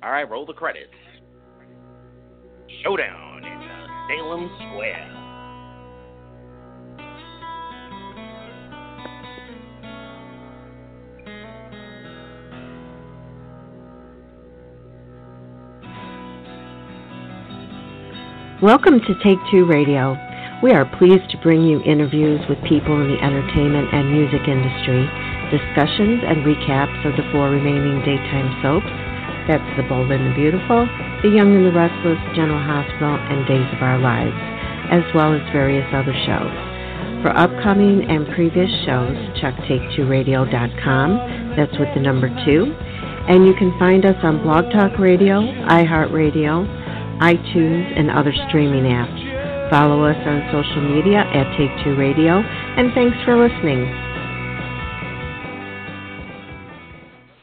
All right, roll the credits. Showdown in Salem Square. Welcome to Take Two Radio. We are pleased to bring you interviews with people in the entertainment and music industry, discussions and recaps of the four remaining daytime soaps. That's The Bold and the Beautiful, The Young and the Restless, General Hospital, and Days of Our Lives, as well as various other shows. For upcoming and previous shows, check take2radio.com. That's with the number 2. And you can find us on Blog Talk Radio, iHeartRadio, iTunes, and other streaming apps. Follow us on social media at Take2Radio, and thanks for listening.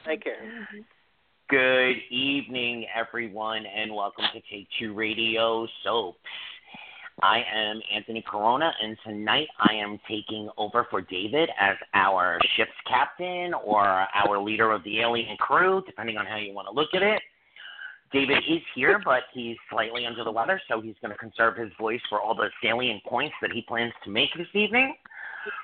Thank you. Good evening, everyone, and welcome to Take2 Radio Soaps. I am Anthony Corona, and tonight I am taking over for David as our ship's captain or our leader of the alien crew, depending on how you want to look at it. David is here, but he's slightly under the weather, so he's going to conserve his voice for all the salient points that he plans to make this evening.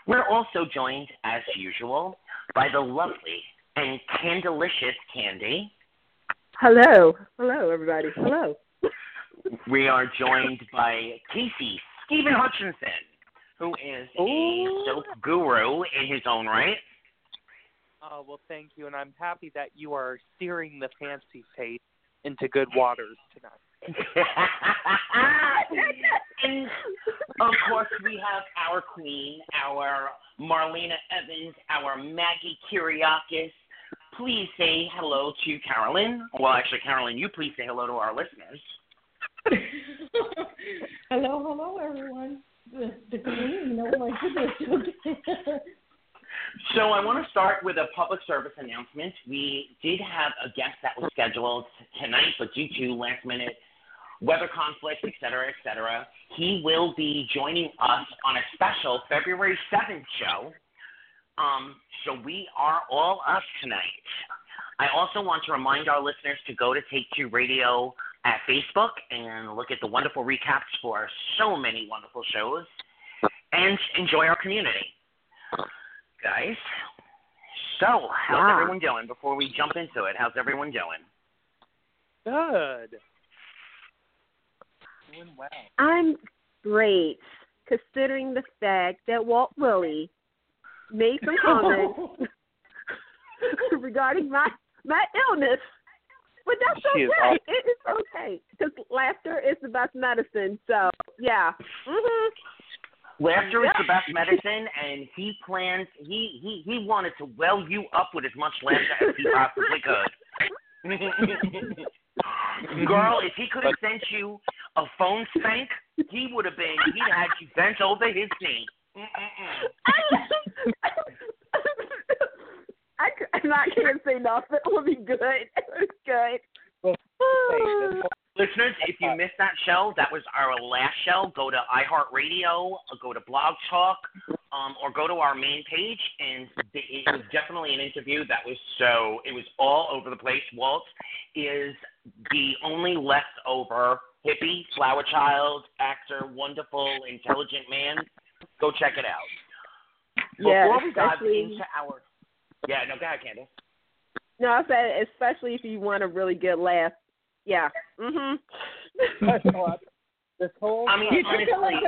We're also joined, as usual, by the lovely and candelicious Candy. Hello. Hello, everybody. Hello. We are joined by Casey Stephen Hutchinson, who is a soap guru in his own right. Oh, well, thank you, and I'm happy that you are steering the fancy taste into good waters tonight. And, of course, we have our queen, our Marlena Evans, our Maggie Kyriakis. Please say hello to Carolyn. Well, actually, Carolyn, you please say hello to our listeners. Hello, hello, everyone. The queen, oh my goodness. So I want to start with a public service announcement. We did have a guest that was scheduled tonight, but due to last-minute weather conflicts, et cetera, he will be joining us on a special February 7th show. So we are all up tonight. I also want to remind our listeners to go to Take Two Radio at Facebook and look at the wonderful recaps for so many wonderful shows and enjoy our community. Guys, so how's everyone doing? Before we jump into it, how's everyone doing? Good. Doing well. I'm great, considering the fact that Walt Willey made some comments regarding my illness, but that's okay. It is okay because laughter is the best medicine. So yeah. Mm-hmm. Laughter is the best medicine, and he plans, he wanted to well you up with as much laughter as he possibly could. Girl, if he could have sent you a phone spank, he would have been, he'd had you bent over his knee. I can't say nothing. It would be good. It was good. Listeners, if you missed that show, that was our last show. Go to iHeartRadio, go to Blog Talk, or go to our main page. And it was definitely an interview that was it was all over the place. Walt is the only leftover hippie, flower child, actor, wonderful, intelligent man. Go check it out. Go ahead, Candace. No, I said, especially if you want a really good laugh. Yeah. Mhm. This whole You took it like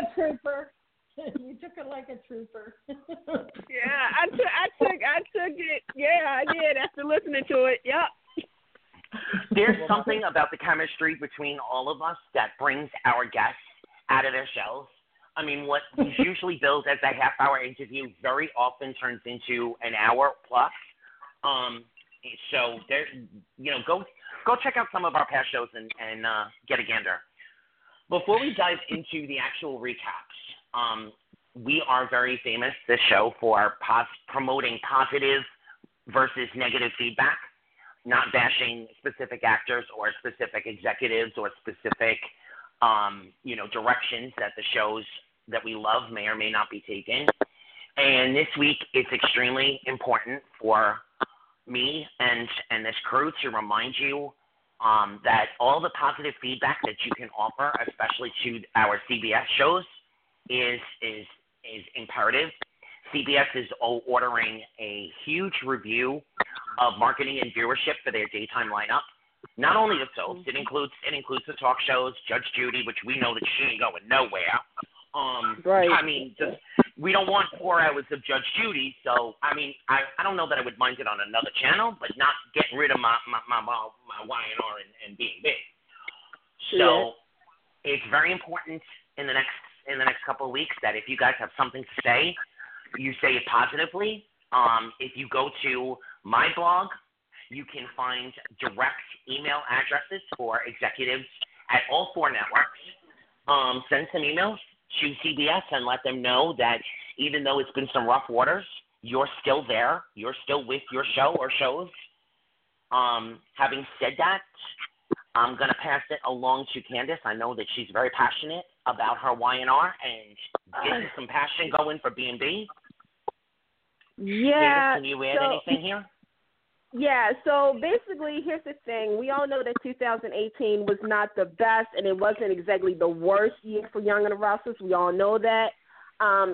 a trooper. Yeah, I took it. Yeah, I did after listening to it. Yep. There's something about the chemistry between all of us that brings our guests out of their shells. I mean, what is usually billed as a half-hour interview very often turns into an hour plus. So there, go check out some of our past shows and get a gander. Before we dive into the actual recaps, we are very famous, this show, for promoting positive versus negative feedback, not bashing specific actors or specific executives or specific, directions that the shows that we love may or may not be taken. And this week, it's extremely important for me and this crew to remind you that all the positive feedback that you can offer, especially to our CBS shows, is imperative. CBS is ordering a huge review of marketing and viewership for their daytime lineup. Not only the soaps, it includes the talk shows, Judge Judy, which we know that she ain't going nowhere. Right. I mean, we don't want 4 hours of Judge Judy, so, I mean, I don't know that I would mind it on another channel, but not getting rid of my Y&R and B&B. So it's very important in the next couple of weeks that if you guys have something to say, you say it positively. If you go to my blog, you can find direct email addresses for executives at all four networks. Send some emails to CBS and let them know that even though it's been some rough waters, you're still there. You're still with your show or shows. Having said that, I'm going to pass it along to Candace. I know that she's very passionate about her Y&R and getting some passion going for B&B. Yeah. Candace, can you add anything here? Yeah, so basically, here's the thing. We all know that 2018 was not the best, and it wasn't exactly the worst year for Young and the Restless. We all know that.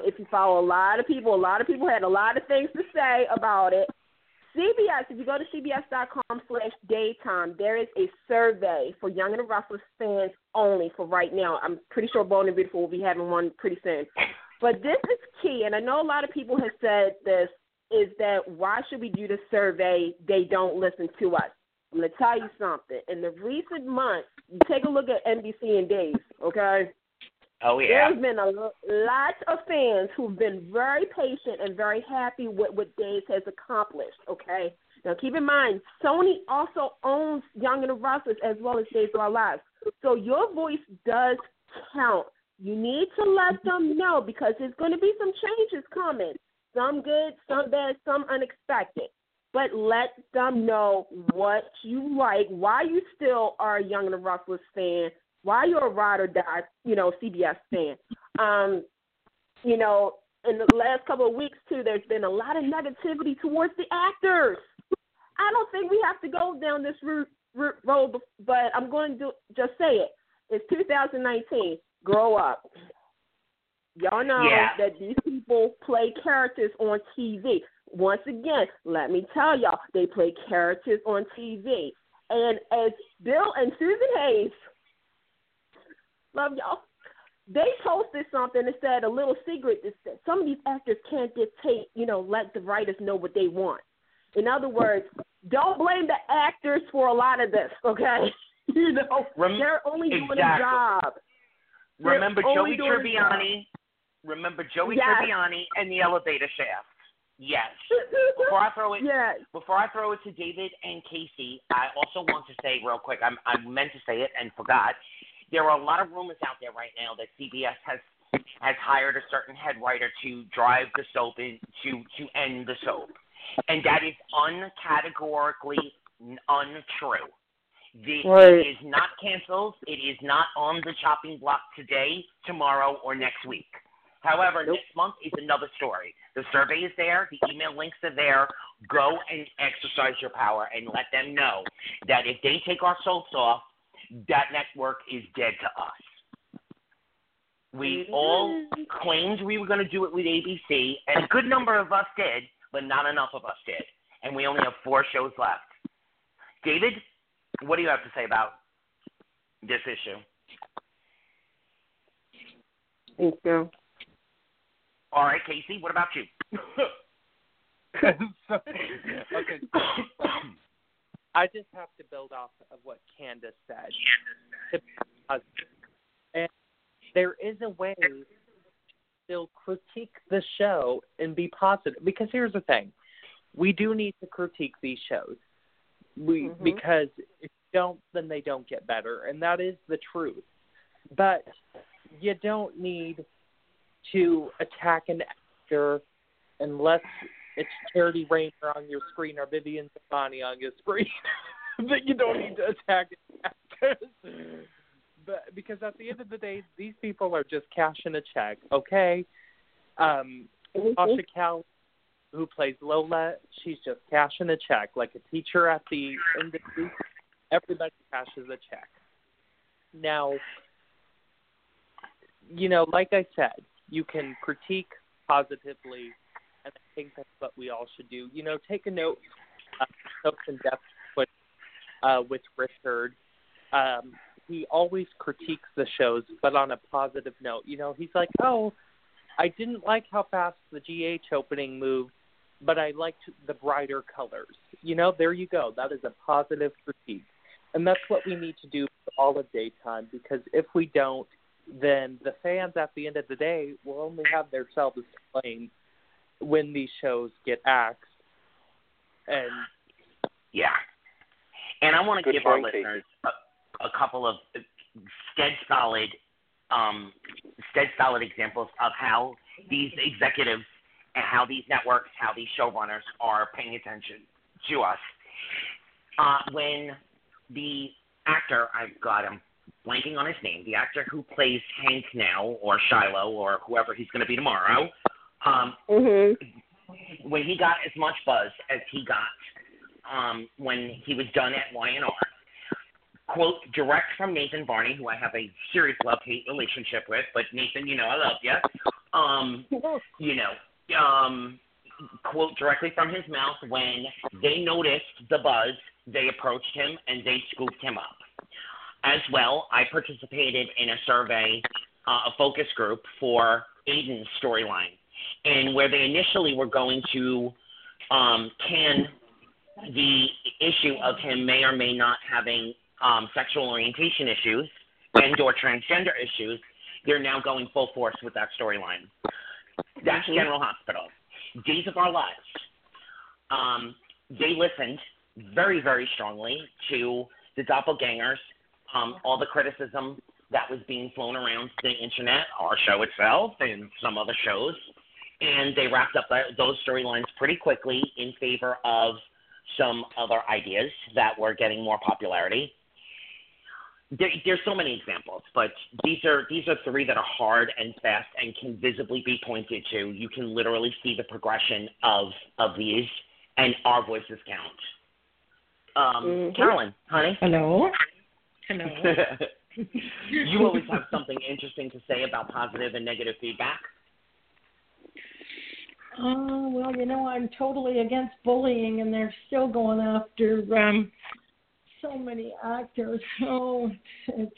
If you follow a lot of people had a lot of things to say about it. CBS, if you go to cbs.com/daytime, there is a survey for Young and the Restless fans only for right now. I'm pretty sure Bold and Beautiful will be having one pretty soon. But this is key, and I know a lot of people have said this, is that why should we do the survey? They don't listen to us. I'm going to tell you something. In the recent months, you take a look at NBC and Dave, okay? Oh, yeah. There's been a lot of fans who've been very patient and very happy with what Dave has accomplished, okay? Now, keep in mind, Sony also owns Young and the Restless as well as Days of Our Lives. So your voice does count. You need to let them know because there's going to be some changes coming. Some good, some bad, some unexpected. But let them know what you like, why you still are a Young and the Restless fan, why you're a ride or die, CBS fan. In the last couple of weeks, too, there's been a lot of negativity towards the actors. I don't think we have to go down this road, but I'm going to just say it. It's 2019. Grow up. Y'all know that these people play characters on TV. Once again, let me tell y'all, they play characters on TV. And as Bill and Susan Hayes, love y'all, they posted something that said a little secret that some of these actors can't dictate, let the writers know what they want. In other words, don't blame the actors for a lot of this, okay? They're only doing a job. Remember Joey Tribbiani and the elevator shaft. Yes. Before I throw it to David and Casey, I also want to say real quick, I meant to say it and forgot. There are a lot of rumors out there right now that CBS has hired a certain head writer to drive the soap to end the soap. And that is uncategorically untrue. It is not canceled. It is not on the chopping block today, tomorrow, or next week. However, next month is another story. The survey is there. The email links are there. Go and exercise your power and let them know that if they take our soaps off, that network is dead to us. We all claimed we were going to do it with ABC, and a good number of us did, but not enough of us did. And we only have 4 shows left. David? What do you have to say about this issue? Thank you. All right, Casey, what about you? Okay. I just have to build off of what Candace said. And there is a way to still critique the show and be positive. Because here's the thing. We do need to critique these shows. Because if you don't, then they don't get better, and that is the truth. But you don't need to attack an actor unless it's Charity Rayner on your screen or Vivian Zafani on your screen. That you don't need to attack actors, but because at the end of the day, these people are just cashing a check, okay? Tasha Cowell, who plays Lola, she's just cashing a check like a teacher at the end of the everybody cashes a check. Now, you know, like I said, you can critique positively, and I think that's what we all should do. You know, take a note, in depth with Richard. He always critiques the shows, but on a positive note. You know, he's like, oh, I didn't like how fast the GH opening moved, but I liked the brighter colors. You know, there you go. That is a positive critique. And that's what we need to do for all of daytime, because if we don't, then the fans at the end of the day will only have themselves to blame when these shows get axed. And yeah. And I want to give our listeners a couple of stead solid examples of how these executives and how these networks, how these showrunners are paying attention to us. When the actor, I'm blanking on his name, the actor who plays Hank now, or Shiloh, or whoever he's going to be tomorrow, when he got as much buzz as he got when he was done at Y&R, quote, direct from Nathan Varney, who I have a serious love-hate relationship with, but Nathan, you know, I love you. Quote directly from his mouth, when they noticed the buzz, they approached him and they scooped him up. As well, I participated in a survey, a focus group for Aiden's storyline, and where they initially were going to can the issue of him may or may not having sexual orientation issues and or transgender issues, they're now going full force with that storyline. That's General Hospital. Days of Our Lives. They listened very, very strongly to the doppelgangers, all the criticism that was being flown around the internet, our show itself, and some other shows, and they wrapped up those storylines pretty quickly in favor of some other ideas that were getting more popularity. There's so many examples, but these are three that are hard and fast and can visibly be pointed to. You can literally see the progression of these, and our voices count. Carolyn, honey. Hello. You always have something interesting to say about positive and negative feedback. Well, you know, I'm totally against bullying, and they're still going after so many actors. Oh, it's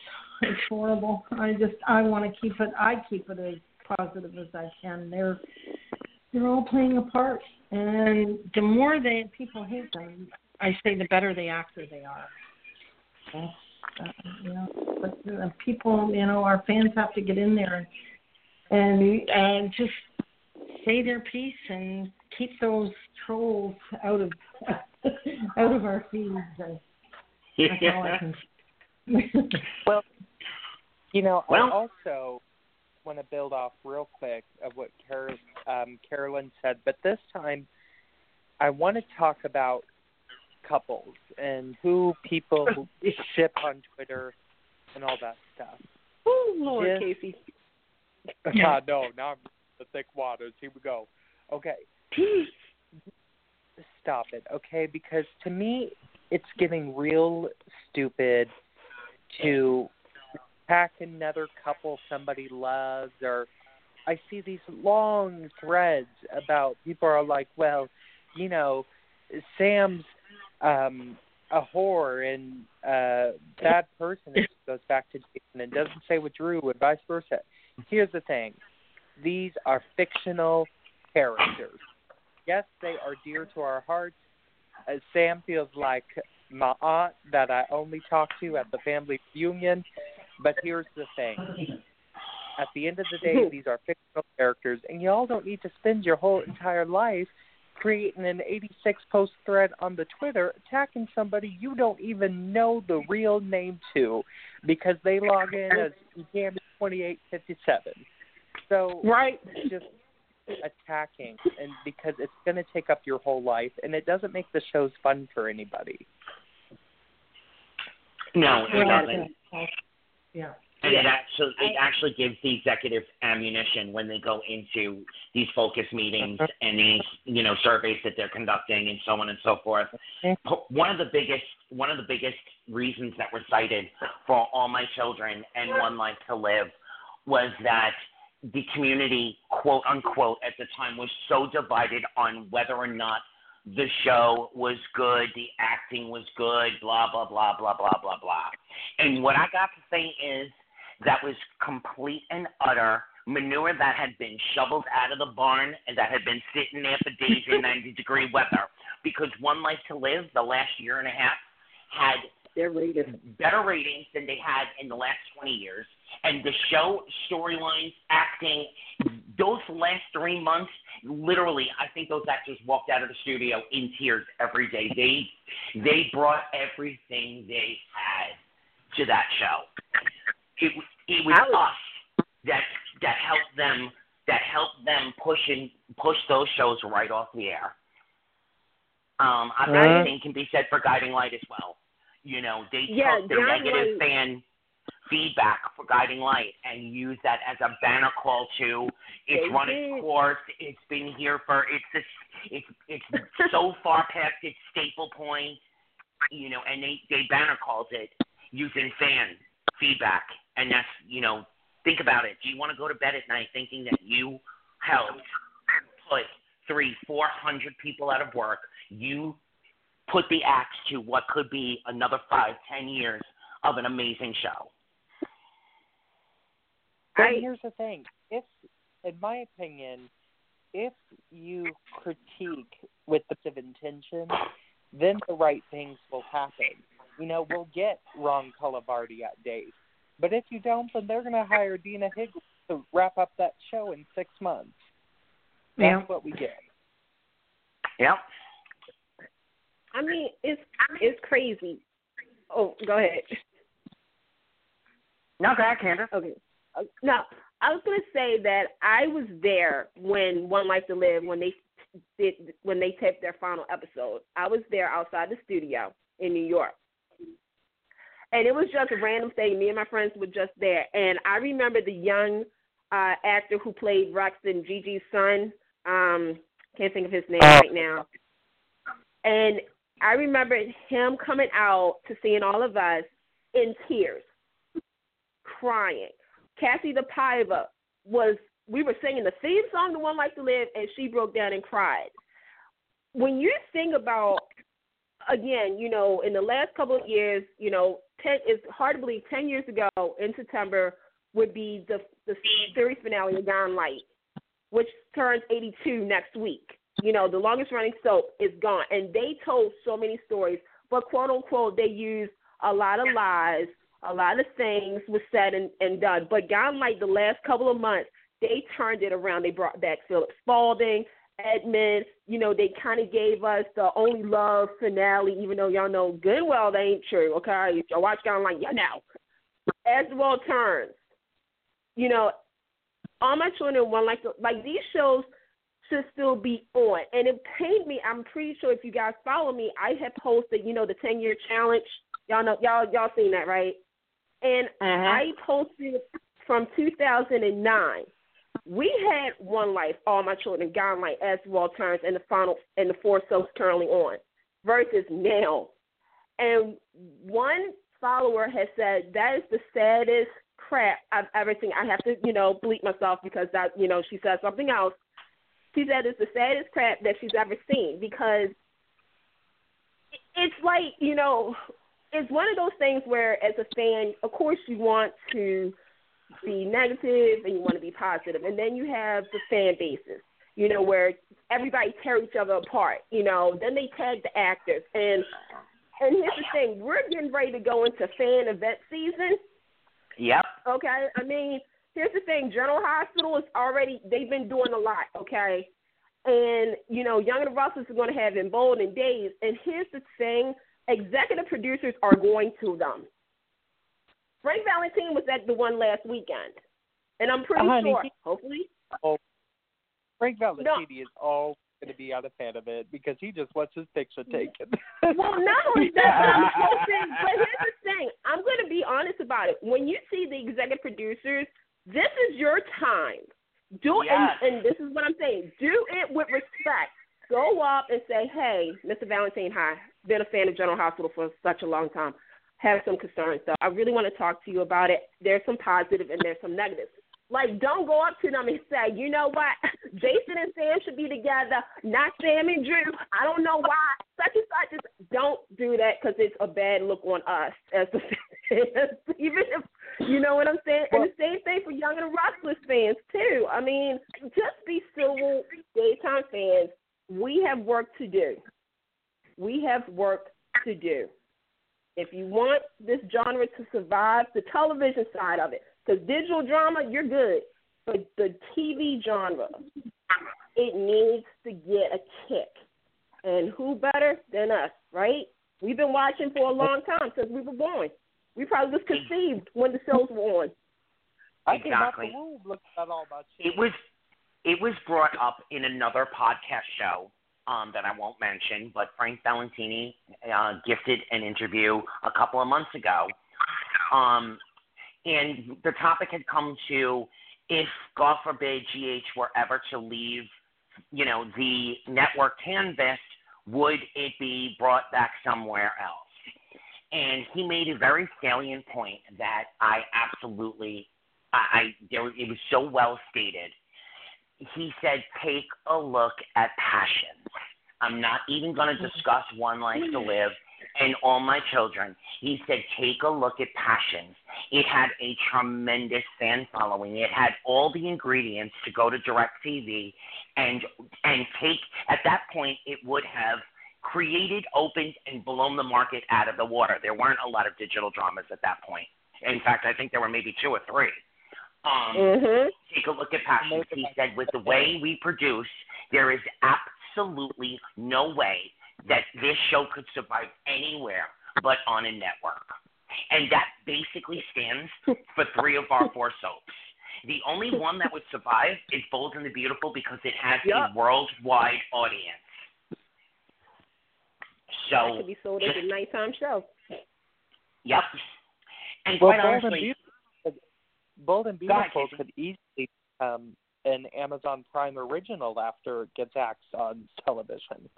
horrible. I want to keep it. I keep it as positive as I can. They're all playing a part, and the more people hate them, I say the better the actor they are. Okay. You know, but the people, you know, our fans have to get in there and just say their piece and keep those trolls out of our feeds. That's all I can say. Well, you know, I also want to build off real quick of what Carolyn said, but this time I want to talk about couples and who people ship on Twitter and all that stuff. Oh, Lord, yes. Casey. No, not the thick waters. Here we go. Okay. Stop it, okay? Because to me, it's getting real stupid to attack another couple somebody loves, or I see these long threads about people are like, well, you know, Sam's a whore and bad person. It goes back to Jason and doesn't say with Drew and vice versa. Here's the thing. These are fictional characters. Yes, they are dear to our hearts. Sam feels like my aunt that I only talk to at the family reunion. But here's the thing. At the end of the day, these are fictional characters, and y'all don't need to spend your whole entire life creating an 86-post thread on the Twitter attacking somebody you don't even know the real name to because they log in as Gam2857. So right. It's just attacking, and because it's going to take up your whole life, and it doesn't make the shows fun for anybody. No, it doesn't. Yeah. And it actually gives the executive ammunition when they go into these focus meetings and these, you know, surveys that they're conducting and so on and so forth. One of the biggest reasons that were cited for All My Children and One Life to Live was that the community, quote unquote, at the time was so divided on whether or not the show was good, the acting was good, blah, blah, blah, blah, blah, blah, blah. And what I got to say is that was complete and utter manure that had been shoveled out of the barn and that had been sitting there for days in 90-degree weather. Because One Life to Live, the last year and a half, had better ratings than they had in the last 20 years. And the show, storylines, acting, those last 3 months, literally, I think those actors walked out of the studio in tears every day. They brought everything they had to that show. It was us that helped them push those shows right off the air. That same thing can be said for Guiding Light as well. You know, they took their negative fan feedback for Guiding Light and use that as a banner call to run its course. It's been here for it's so far past its staple point, you know, and they banner called it using fan feedback. And that's, you know, think about it. Do you want to go to bed at night thinking that you helped put 300-400 people out of work? You put the axe to what could be another 5-10 years of an amazing show. But here's the thing. If, in my opinion, if you critique with the positive intention, then the right things will happen. You know, we'll get Ron Colabardi at Dave. But if you don't, then they're going to hire Dina Higgins to wrap up that show in 6 months. That's what we get. Yep. I mean, it's crazy. Oh, go ahead. No, go ahead, Candace. Okay. No, I was going to say that I was there when One Life to Live, when they taped their final episode. I was there outside the studio in New York. And it was just a random thing. Me and my friends were just there. And I remember the young actor who played Roxanne, Gigi's son. Can't think of his name right now. And I remember him coming out to seeing all of us in tears, crying. Cassie the Piva we were singing the theme song to One Life to Live, and she broke down and cried. When you think about, again, you know, in the last couple of years, you know, it's hard to believe 10 years ago in September would be the series finale of Gone Light, which turns 82 next week. You know, the longest-running soap is gone. And they told so many stories. But, quote-unquote, they used a lot of lies. A lot of things were said and done. But Gone Light, the last couple of months, they turned it around. They brought back Philip Spaulding, Edmund. You know, they kind of gave us the Only Love finale, even though y'all know good and well they ain't true, okay? If y'all watch Gone Light, y'all know. As the World Turns. You know, All My Children, One Life, like these shows – should still be on. And it pained me. I'm pretty sure if you guys follow me, I had posted, you know, the 10-year challenge. Y'all know, y'all seen that, right? And I posted from 2009. We had One Life, All My Children, Gone Light, As the World Turns, and the four soaps currently on, versus now. And one follower has said that is the saddest crap I've ever seen. I have to, you know, bleep myself because that, you know, she said something else. She said it's the saddest crap that she's ever seen because it's like, you know, it's one of those things where as a fan, of course you want to be negative and you want to be positive. And then you have the fan bases, you know, where everybody tear each other apart, you know. Then they tag the actors. And here's the thing. We're getting ready to go into fan event season. Yep. Okay. I mean – here's the thing, General Hospital is already, they've been doing a lot, okay? And, you know, Young and the Russell's are going to have Emboldened and Days. And here's the thing, executive producers are going to them. Frank Valentini was at the one last weekend. And I'm pretty sure, hopefully. Oh, Frank Valentini is all going to be out of fan of it because he just wants his picture taken. Well, no, that's what I'm supposed to. But here's the thing, I'm going to be honest about it. when you see the executive producers, this is your time. Do yes. and this is what I'm saying. Do it with respect. Go up and say, hey, Mr. Valentine, hi. Been a fan of General Hospital for such a long time. Have some concerns. So I really want to talk to you about it. There's some positive and there's some negatives. Like, don't go up to them and say, you know what, Jason and Sam should be together, not Sam and Drew. I don't know why. Such and such. Don't do that because it's a bad look on us. As the fans. Even if, you know what I'm saying? Well, and the same thing for Young and the Restless fans, too. I mean, just be civil, daytime fans. We have work to do. We have work to do. If you want this genre to survive, the television side of it, because digital drama, you're good. But the TV genre, it needs to get a kick. And who better than us, right? We've been watching for a long time since we were born. We probably was conceived when the shows were on. Exactly. It was brought up in another podcast show that I won't mention, but Frank Valentini gifted an interview a couple of months ago. And the topic had come to if, God forbid, GH were ever to leave, you know, the network canvas, would it be brought back somewhere else? And he made a very salient point that I absolutely, it was so well stated. He said, take a look at Passion. I'm not even going to discuss One Life to Live and All My Children. He said, take a look at Passions. It had a tremendous fan following. It had all the ingredients to go to DirecTV and take, at that point, it would have created, opened, and blown the market out of the water. There weren't a lot of digital dramas at that point. In fact, I think there were maybe two or three. Take a look at Passions. He said, with the way we produce, there is absolutely no way that this show could survive anywhere but on a network. And that basically stands for three of our four soaps. The only one that would survive is Bold and the Beautiful because it has a worldwide audience. So that could be sold as a nighttime show. Yep. And well, quite honestly, Bold and Beautiful could easily an Amazon Prime original after it gets axed on television.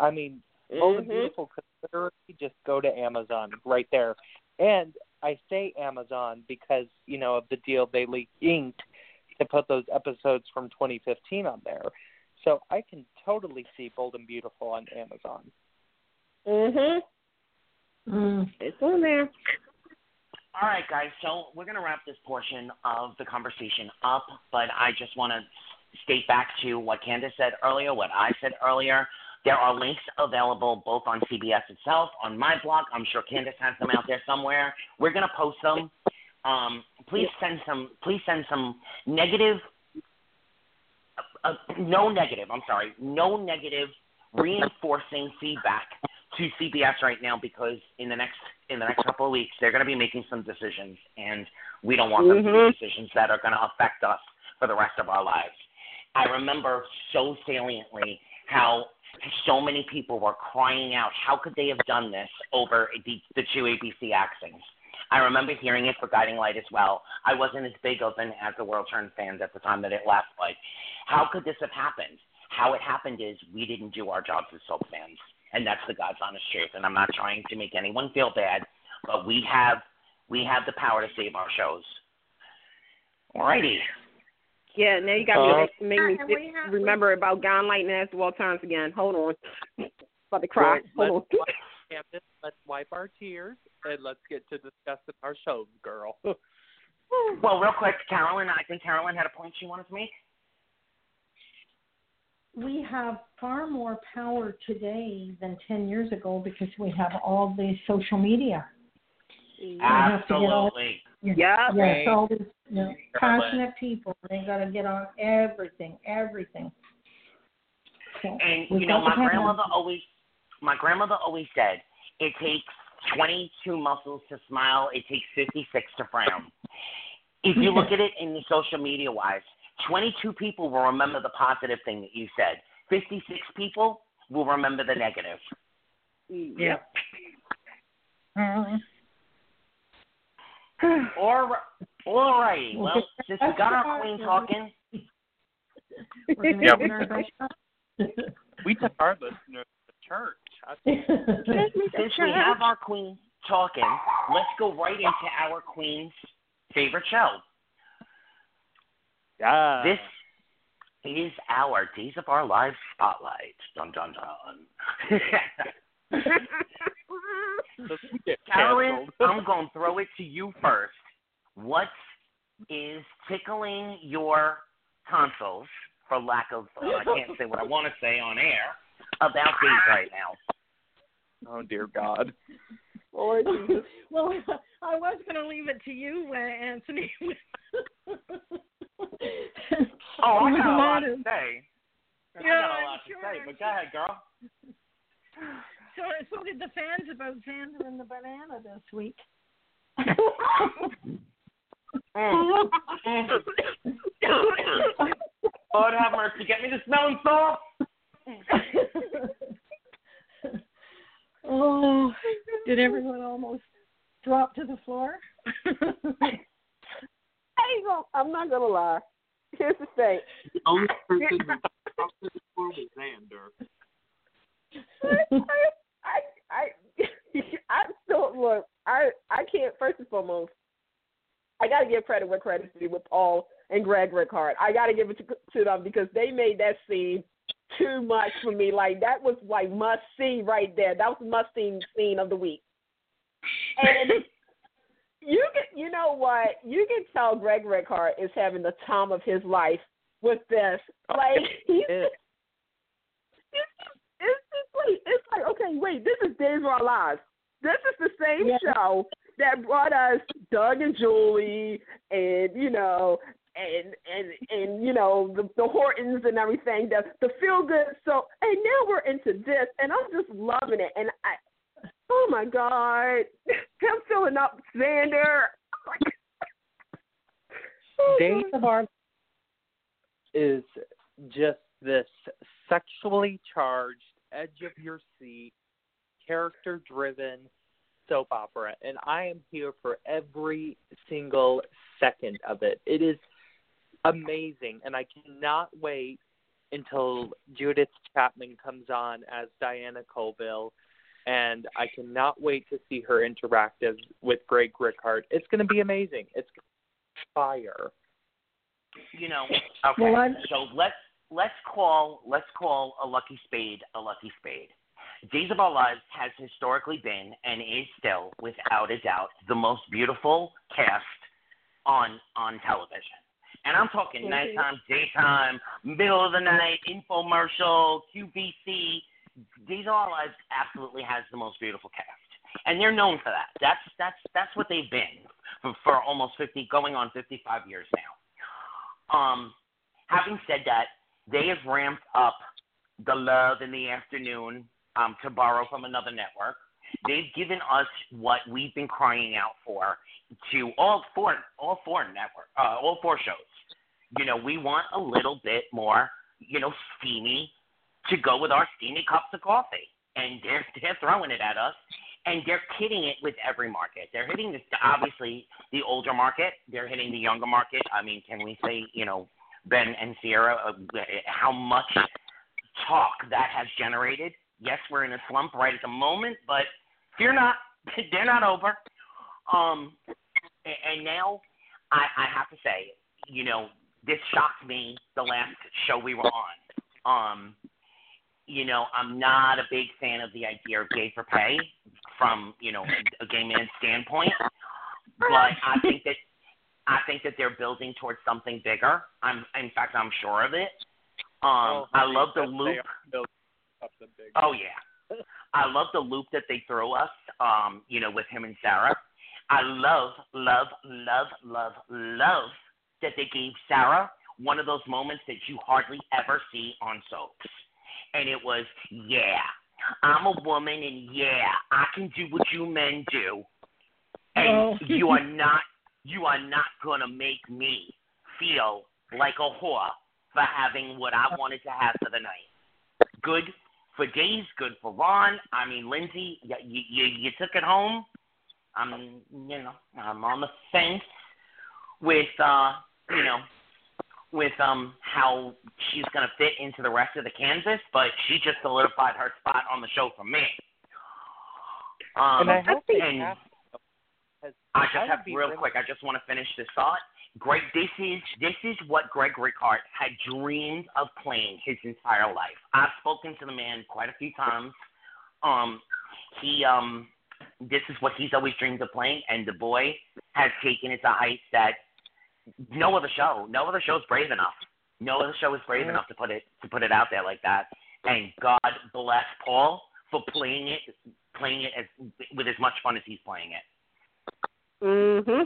I mean, Bold and Beautiful could literally just go to Amazon right there. And I say Amazon because, you know, of the deal they inked to put those episodes from 2015 on there. So I can totally see Bold and Beautiful on Amazon. It's on there. All right, guys. So we're going to wrap this portion of the conversation up, but I just want to state back to what Candace said earlier, what I said earlier. There are links available both on CBS itself, on my blog. I'm sure Candace has them out there somewhere. We're going to post them. Please send some no negative reinforcing feedback to CBS right now because in the next couple of weeks they're going to be making some decisions, and we don't want them to make decisions that are going to affect us for the rest of our lives. I remember so saliently how so many people were crying out, how could they have done this over the two ABC axings? I remember hearing it for Guiding Light as well. I wasn't as big of an As the World Turns fans at the time that it left, but how could this have happened? How it happened is we didn't do our jobs as soap fans, and that's the God's honest truth, and I'm not trying to make anyone feel bad, but we have the power to save our shows. All righty. Yeah, now you got to make me remember about Gone Light and As the World Turns again. Hold on. I'm about to cry. Let's wipe our tears and let's get to discussing our shows, girl. Well, real quick, Carolyn, I think Carolyn had a point she wanted to make. We have far more power today than 10 years ago because we have all the social media. Absolutely. Yeah, all these passionate people. They got to get on everything. So and you know, my grandmother always said, it takes 22 muscles to smile. It takes 56 to frown. If you look at it in the social media wise, 22 people will remember the positive thing that you said. 56 people will remember the negative. Yeah. All righty. Well, this is got our queen talking. We took our listeners to church. Since we have our queen talking, let's go right into our queen's favorite show. Yeah. This is our Days of Our Lives Spotlight. Dun, dun, dun. Carolyn, I'm going to throw it to you first. What is tickling your consoles, for lack of, I can't say what I want to say on air, about these right now? Oh, dear God. Lord Jesus. Well, I was going to leave it to you, Anthony. Oh, I got a lot to say. But go ahead, girl. So did the fans about Xander and the banana this week. Lord have mercy. Get me the smelling salt. Oh, did everyone almost drop to the floor? I'm not going to lie. Here's the thing. The only person who dropped to the floor was Xander. I still, look, I can't, first and foremost, I got to give credit where credit's due with Paul and Greg Rikaart. I got to give it to them because they made that scene too much for me. Like, that was, like, must-see right there. That was the must-see scene of the week. And you know what? You can tell Greg Rikaart is having the time of his life with this. Like, it's like, okay, wait, this is Days of Our Lives. This is the same show that brought us Doug and Julie and, you know, and you know, the Hortons and everything, the feel-good. So, and now we're into this, and I'm just loving it. And oh, my God. Him filling up Xander. Oh my God. Oh, Days of Our Lives is just this sexually charged, edge-of-your-seat, character-driven soap opera, and I am here for every single second of it. It is amazing, and I cannot wait until Judith Chapman comes on as Diana Colville, and I cannot wait to see her interact with Greg Rikaart. It's going to be amazing. It's going to be fire. You know, okay, well, so let's call a lucky spade a lucky spade. Days of Our Lives has historically been and is still, without a doubt, the most beautiful cast on television. And I'm talking nighttime, daytime, middle of the night, infomercial, QVC. Days of Our Lives absolutely has the most beautiful cast. And they're known for that. That's what they've been for almost 50, going on 55 years now. Having said that, they have ramped up the love in the afternoon, to borrow from another network. They've given us what we've been crying out for to all four network, all four shows. You know, we want a little bit more, you know, steamy to go with our steamy cups of coffee. And they're throwing it at us, and they're hitting it with every market. They're hitting this, obviously, the older market. They're hitting the younger market. I mean, can we say, you know, Ben and Sierra, how much talk that has generated? Yes, we're in a slump right at the moment, but fear not. They're not over. And now I have to say, you know, this shocked me the last show we were on. You know, I'm not a big fan of the idea of gay for pay from, you know, a gay man's standpoint, but I think that they're building towards something bigger. In fact, I'm sure of it. I love the loop. Oh, yeah. I love the loop that they threw us, you know, with him and Sarah. I love that they gave Sarah one of those moments that you hardly ever see on soaps. And it was, yeah, I'm a woman, and yeah, I can do what you men do. And you are not going to make me feel like a whore for having what I wanted to have for the night. Good for Days, good for Ron. I mean, Lindsay, you took it home. I'm on the fence with, how she's going to fit into the rest of the canvas, but she just solidified her spot on the show for me. I just want to finish this thought. This is what Greg Rikaart had dreamed of playing his entire life. I've spoken to the man quite a few times. This is what he's always dreamed of playing, and the boy has taken it to heights that no other show is brave enough. No other show is brave enough to put it out there like that. And God bless Paul for playing it with as much fun as he's playing it. Mm-hmm.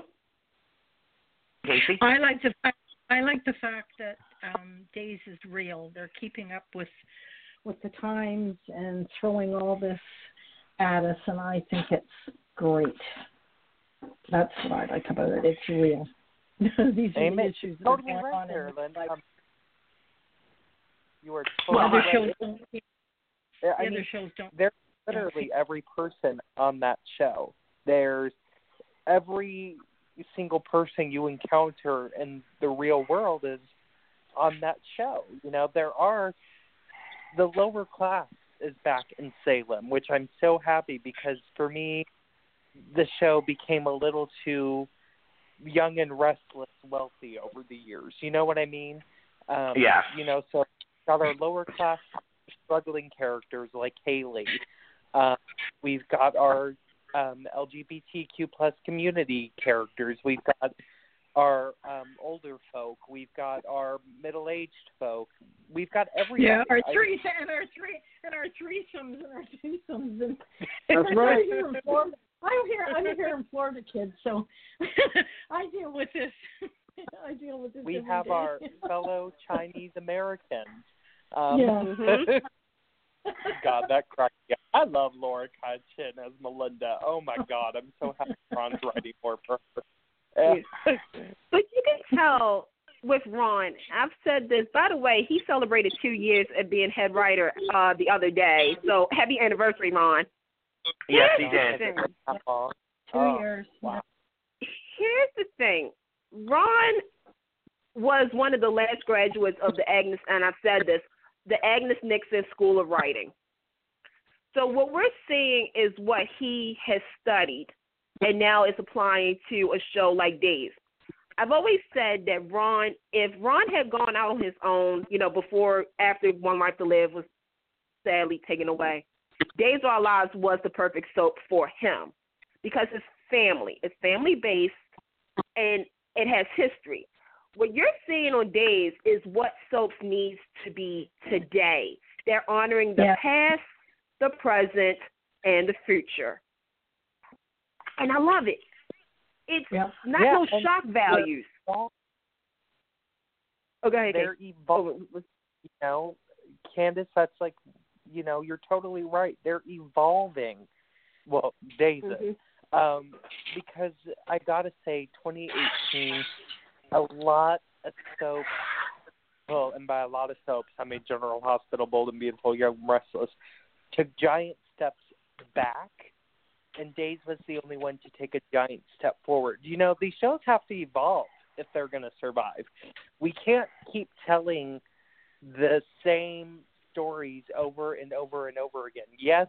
Casey? I like the fact that Days is real. They're keeping up with the times and throwing all this at us, and I think it's great. That's what I like about it. It's real. These are the issues that are going on there, Linda. You are totally right. Other shows don't. There's literally every person on that show. There's every single person you encounter in the real world is on that show. You know, the lower class is back in Salem, which I'm so happy, because for me, the show became a little too young and restless wealthy over the years. You know what I mean? Yeah. You know, so got our lower class struggling characters like Haley. We've got our LGBTQ plus community characters. We've got our older folk. We've got our middle-aged folk. We've got every our threesomes and our twosomes. And that's right. I'm here in Florida, kids, so I deal with this. We have our fellow Chinese Americans. God, that cracked me up. I love Laura Kai Chin as Melinda. Oh my God, I'm so happy Ron's writing more for her. Yeah. But you can tell with Ron, I've said this. By the way, he celebrated 2 years of being head writer the other day. So happy anniversary, Ron. Yes, he did. 2 years. Wow. Here's the thing. Ron was one of the last graduates of the Agnes, and I've said this, the Agnes Nixon School of Writing. So what we're seeing is what he has studied and now is applying to a show like Days. I've always said that Ron, if Ron had gone out on his own, after One Life to Live was sadly taken away, Days of Our Lives was the perfect soap for him, because it's family. It's family-based, and it has history. What you're seeing on Days is what soaps needs to be today. They're honoring the past, the present, and the future. And I love it. It's not no shock values. Oh, go ahead. They're evolving. You know, Candace, that's like, you're totally right. They're evolving. Well, Days is. Because I got to say, 2018, a lot of soaps, well, and by a lot of soaps, I mean General Hospital, Bold and Beautiful, Young and Restless, took giant steps back, and Days was the only one to take a giant step forward. You know, these shows have to evolve if they're going to survive. We can't keep telling the same stories over and over and over again. Yes,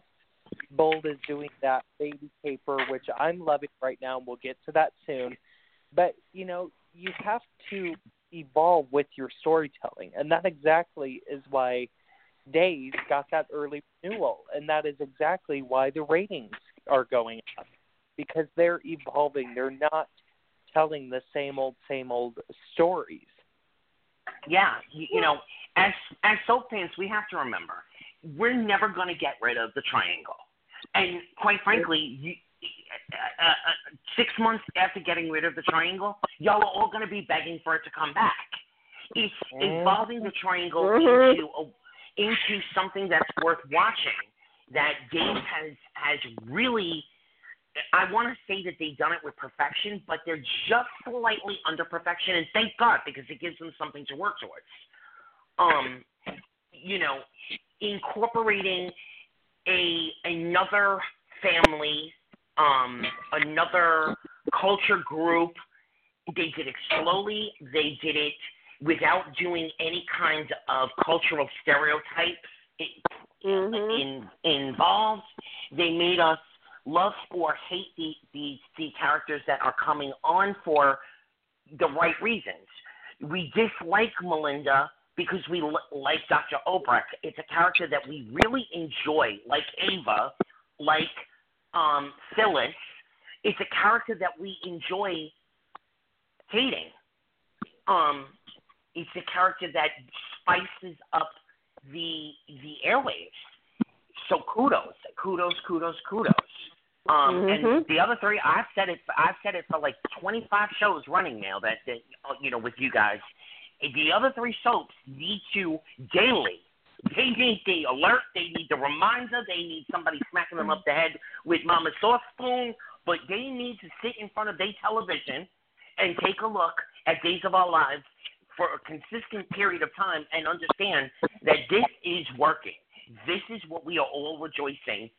Bold is doing that Baby Caper, which I'm loving right now, and we'll get to that soon. But, you have to evolve with your storytelling, and that exactly is why Days got that early renewal, and that is exactly why the ratings are going up, because they're evolving. They're not telling the same old stories. Yeah, as soap fans, we have to remember, we're never going to get rid of the triangle. And quite frankly, 6 months after getting rid of the triangle, y'all are all going to be begging for it to come back. It's evolving the triangle into something that's worth watching. That Days has really, I want to say that they've done it with perfection, but they're just slightly under perfection, and thank God, because it gives them something to work towards. Incorporating another family another culture group. They did it slowly. They did it without doing any kind of cultural stereotypes involved. They made us love or hate the characters that are coming on for the right reasons. We dislike Melinda because we like Dr. Obrecht. It's a character that we really enjoy, like Ava, like Phyllis. It's a character that we enjoy hating. It's a character that spices up the airwaves. So kudos. And the other three, I've said it for like 25 shows running now that you know, with you guys. The other three soaps need to daily. They need the alert. They need the reminder. They need somebody smacking them up the head with Mama's soft spoon. But they need to sit in front of their television and take a look at Days of Our Lives for a consistent period of time and understand that this is working. This is what we are all rejoicing.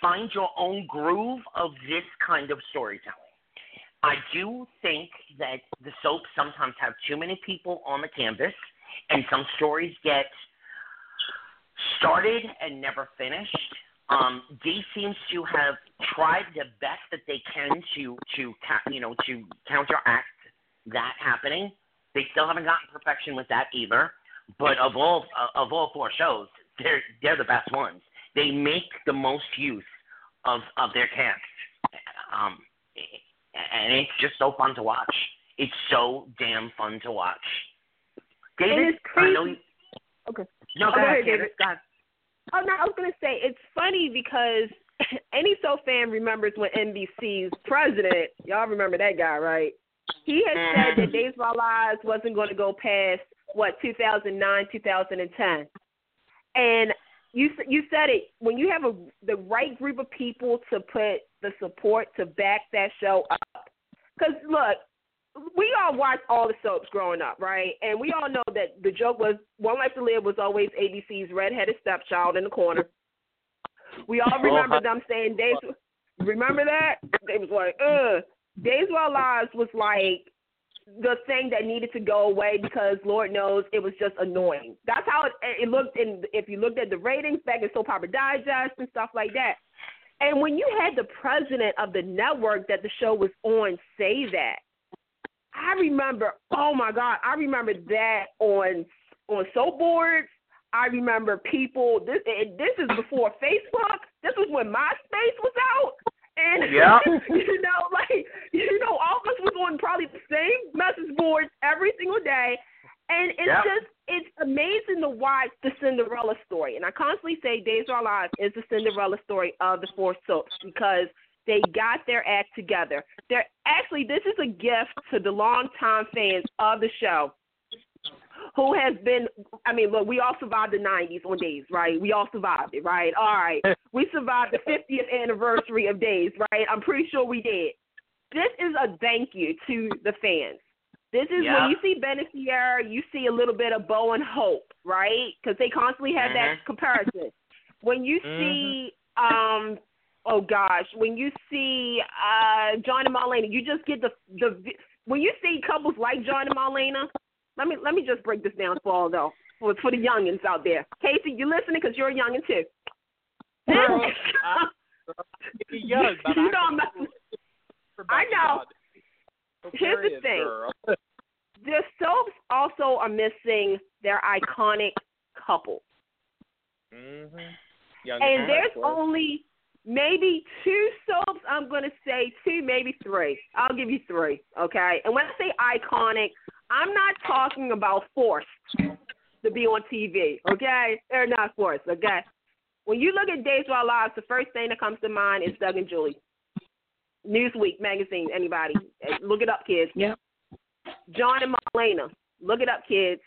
Find your own groove of this kind of storytelling. I do think that the soaps sometimes have too many people on the canvas, and some stories get started and never finished. Dee seems to have tried the best that they can to counteract that happening. They still haven't gotten perfection with that either. But of all four shows, they're the best ones. They make the most use of their cast. And it's just so fun to watch. It's so damn fun to watch. David, I know you... Okay. No, go ahead, David. Oh, no, I was going to say, it's funny because any soap fan remembers when NBC's president, y'all remember that guy, right? He had said that Days of Our Lives wasn't going to go past, 2009, 2010. And you said it, when you have the right group of people to put the support to back that show up. Because, look, we all watched all the soaps growing up, right? And we all know that the joke was One Life to Live was always ABC's redheaded stepchild in the corner. We all remember them saying Days. Remember that? They was like, ugh. Days of Our Lives was like the thing that needed to go away because Lord knows it was just annoying. That's how it looked. And if you looked at the ratings back in Soap Opera Digest and stuff like that. And when you had the president of the network that the show was on say that, I remember, oh my God, I remember that on soap boards. I remember people, this is before Facebook. This was when MySpace was out. And, all of us was on probably the same message boards every single day. And it's it's amazing to watch the Cinderella story. And I constantly say Days of Our Lives is the Cinderella story of the four soaps because they got their act together. This is a gift to the longtime fans of the show who has been, we all survived the 90s on Days, right? We all survived it, right? All right. We survived the 50th anniversary of Days, right? I'm pretty sure we did. This is a thank you to the fans. This is when you see Ben and Sierra, you see a little bit of Bo and Hope, right? Because they constantly have that comparison. When you see, when you see John and Marlena, you just get the when you see couples like John and Marlena. Let me just break this down for all though for the youngins out there. Casey, you listening because you're a youngin too. Girl, I'm young, but you know I know. Here's the thing. The soaps also are missing their iconic couple. Mm-hmm. And there's only maybe two soaps, I'm going to say two, maybe three. I'll give you three, okay? And when I say iconic, I'm not talking about forced to be on TV, okay? They're not forced, okay? When you look at Days of Our Lives, the first thing that comes to mind is Doug and Julie. Newsweek magazine, anybody. Look it up, kids. Yep. John and Marlena. Look it up, kids.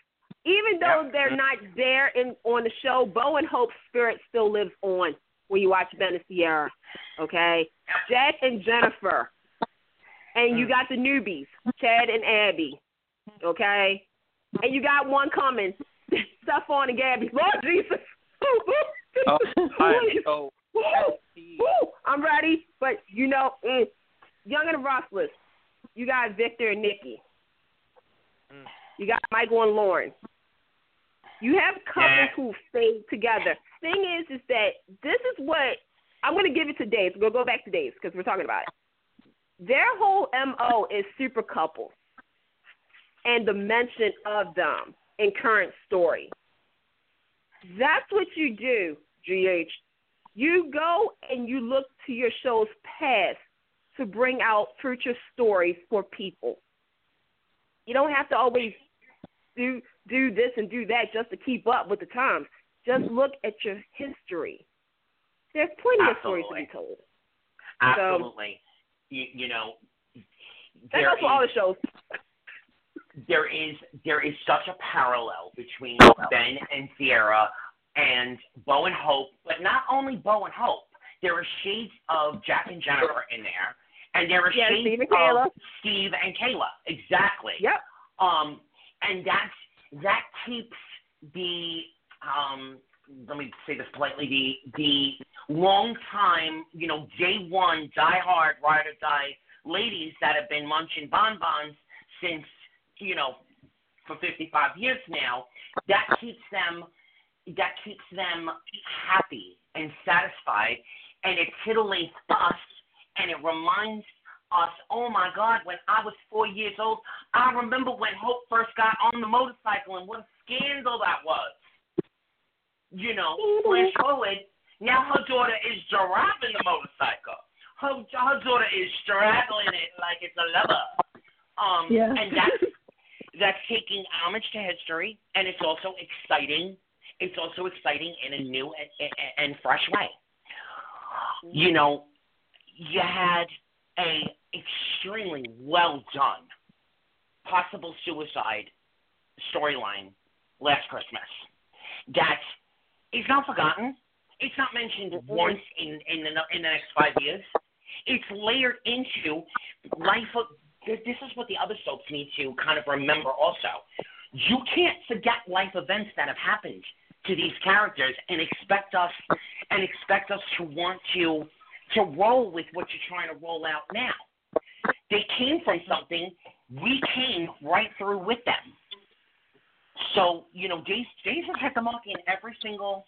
Even though they're not there on the show, Bo and Hope's spirit still lives on when you watch Ben and Sierra, okay? Jack and Jennifer. And you got the newbies, Chad and Abby, okay? And you got one coming, Stephon and Gabby. Lord Jesus. Oh, hi. So, Woo! I'm ready. But, you know, Young and the Restless, you got Victor and Nikki. You got Michael and Lauren. You have couples who stay together. Thing is that this is what I'm going to give it to Dave. We'll go back to Dave because we're talking about it. Their whole MO is super couples and the mention of them in current story. That's what you do, GH. You go and you look to your show's past to bring out future stories for people. You don't have to always do this and do that just to keep up with the times. Just look at your history. There's plenty of stories to be told. Absolutely. So, you know, that goes for all the shows. There is such a parallel between Ben and Sierra and Bo and Hope, but not only Bo and Hope. There are shades of Jack and Jennifer in there. And there are shades of Steve and Kayla. Exactly. Yep. And that keeps the let me say this politely, the long time, you know, day one diehard ride or die ladies that have been munching bonbons since, you know, for 55 years now, that keeps them happy and satisfied, and it titillates us. And it reminds us, oh, my God, when I was 4 years old, I remember when Hope first got on the motorcycle and what a scandal that was. You know, flash forward, now her daughter is driving the motorcycle. Her daughter is straddling it like it's a leather. And that's taking homage to history, and it's also exciting. It's also exciting in a new and fresh way. You know, you had a extremely well done possible suicide storyline last Christmas that is not forgotten. It's not mentioned once in the next 5 years. It's layered into life. This is what the other soaps need to kind of remember also. You can't forget life events that have happened to these characters and expect us to want to roll with what you're trying to roll out now. They came from something. We came right through with them. So, you know, Days has hit the mark in every single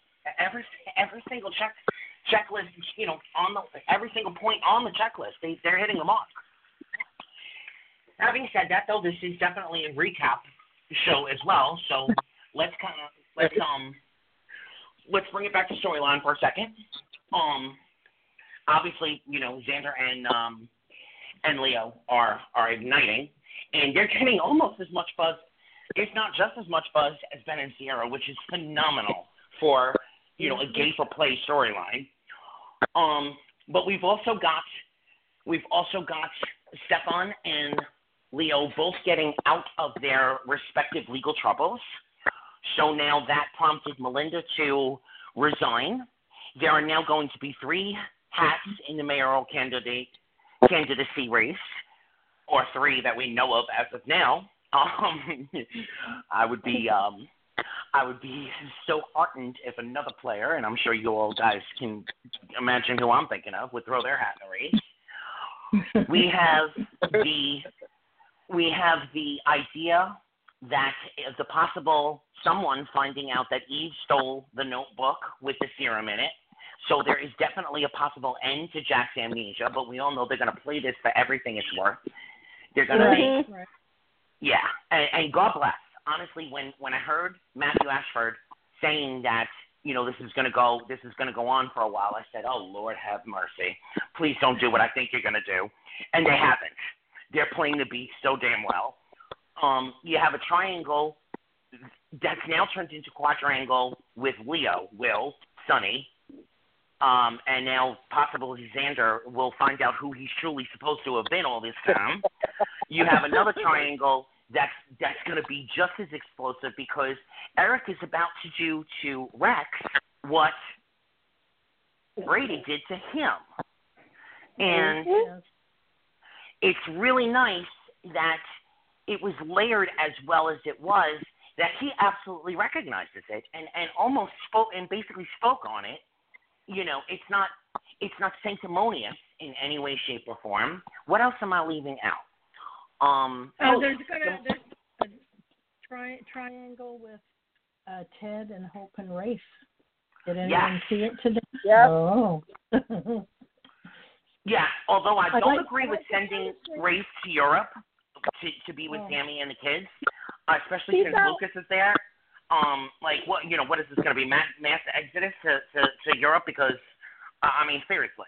checklist, you know, on the every single point on the checklist. They're hitting the mark. Having said that, though, this is definitely a recap show as well. So let's bring it back to storyline for a second. Obviously, you know, Xander and Leo are igniting, and they're getting almost as much buzz, if not just as much buzz, as Ben and Sierra, which is phenomenal for, you know, a gay for play storyline. But we've also got Stefan and Leo both getting out of their respective legal troubles. So now that prompted Melinda to resign. There are now going to be three hats in the mayoral candidacy race, or three that we know of as of now. I would be so heartened if another player, and I'm sure you all guys can imagine who I'm thinking of, would throw their hat in the race. We have the idea that it's possible someone finding out that Eve stole the notebook with the serum in it. So there is definitely a possible end to Jack's amnesia, but we all know they're going to play this for everything it's worth. They're going to make... Yeah, and God bless. Honestly, when I heard Matthew Ashford saying that, you know, this is going to go on for a while, I said, oh, Lord, have mercy. Please don't do what I think you're going to do. And they haven't. They're playing the beat so damn well. You have a triangle that's now turned into quadrangle with Leo, Will, Sonny, and now possibly Xander will find out who he's truly supposed to have been all this time. You have another triangle that's going to be just as explosive because Eric is about to do to Rex what Brady did to him. And it's really nice that it was layered as well as it was, that he absolutely recognizes it and almost spoke and basically spoke on it. You know, it's not It's not sanctimonious in any way, shape, or form. What else am I leaving out? There's a triangle with Ted and Hope and Rafe. Did anyone see it today? Yeah. Oh. Yeah, although I don't agree with sending Rafe to Europe to be with Sammy and the kids, especially since Lucas is there. What is this going to be, mass exodus to Europe? Because, seriously.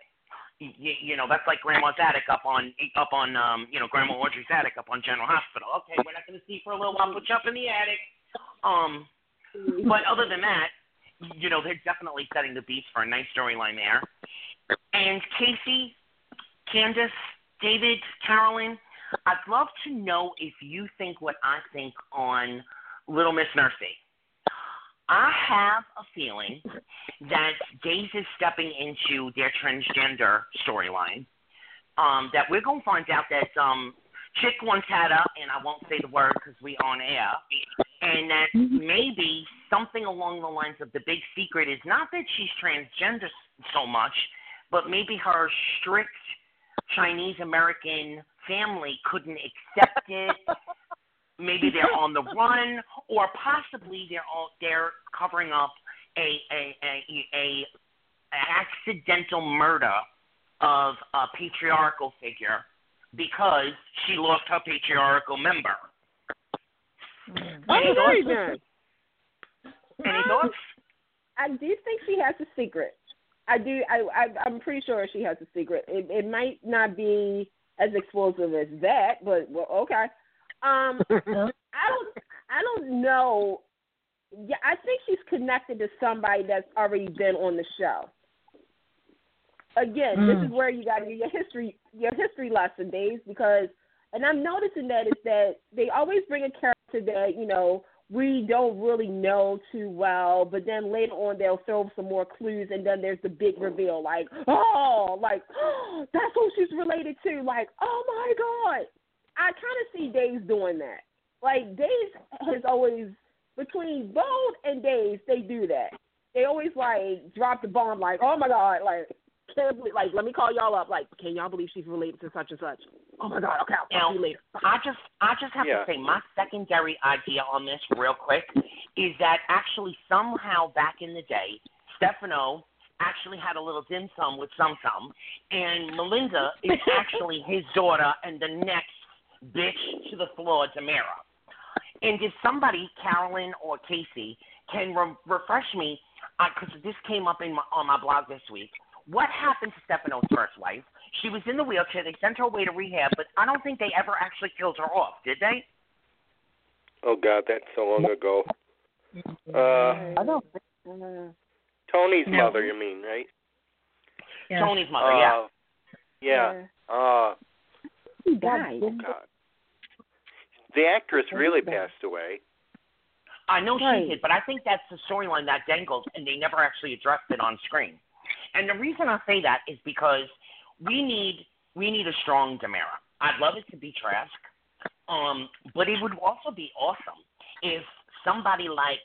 That's like Grandma's attic up on Grandma Audrey's attic up on General Hospital. Okay, we're not going to see for a little while. Put you up in the attic. But other than that, they're definitely setting the beats for a nice storyline there. And Casey, Candace, David, Carolyn, I'd love to know if you think what I think on Little Miss Mercy. I have a feeling that Daze is stepping into their transgender storyline, that we're going to find out that chick once had a, and I won't say the word because we on air, and that maybe something along the lines of the big secret is not that she's transgender so much, but maybe her strict Chinese-American family couldn't accept it. Maybe they're on the run, or possibly they're covering up a accidental murder of a patriarchal figure because she lost her patriarchal member. Any thoughts? I do think she has a secret. I'm pretty sure she has a secret. It might not be as explosive as that, but okay. I don't know. Yeah, I think she's connected to somebody that's already been on the show. Again, this is where you got to get your history lesson, Dave, because, and I'm noticing that is that they always bring a character that we don't really know too well, but then later on they'll throw some more clues, and then there's the big reveal, like that's who she's related to, like, oh my God. I kind of see Daze doing that. Like, Daze has always, between Bold and Daze, they do that. They always, drop the bomb, like, oh, my God, let me call y'all up. Like, can y'all believe she's related to such and such? Oh, my God, okay, I'll talk to you later. I just have to say, my secondary idea on this real quick is that actually somehow back in the day, Stefano actually had a little dim sum with Sum-Sum, and Melinda is actually his daughter and the next bitch to the floor, Tamara. And if somebody, Carolyn or Casey, can refresh me, because this came up on my blog this week, what happened to Stefano's first wife? She was in the wheelchair. They sent her away to rehab, but I don't think they ever actually killed her off, did they? Oh, God, that's so long ago. I don't think so. Tony's mother, you mean, right? Yeah. Tony's mother, yeah. Yeah. He died. Oh, God. The actress really passed away. I know she did, but I think that's the storyline that dangles, and they never actually addressed it on screen. And the reason I say that is because we need a strong Damara. I'd love it to be Trask, but it would also be awesome if somebody like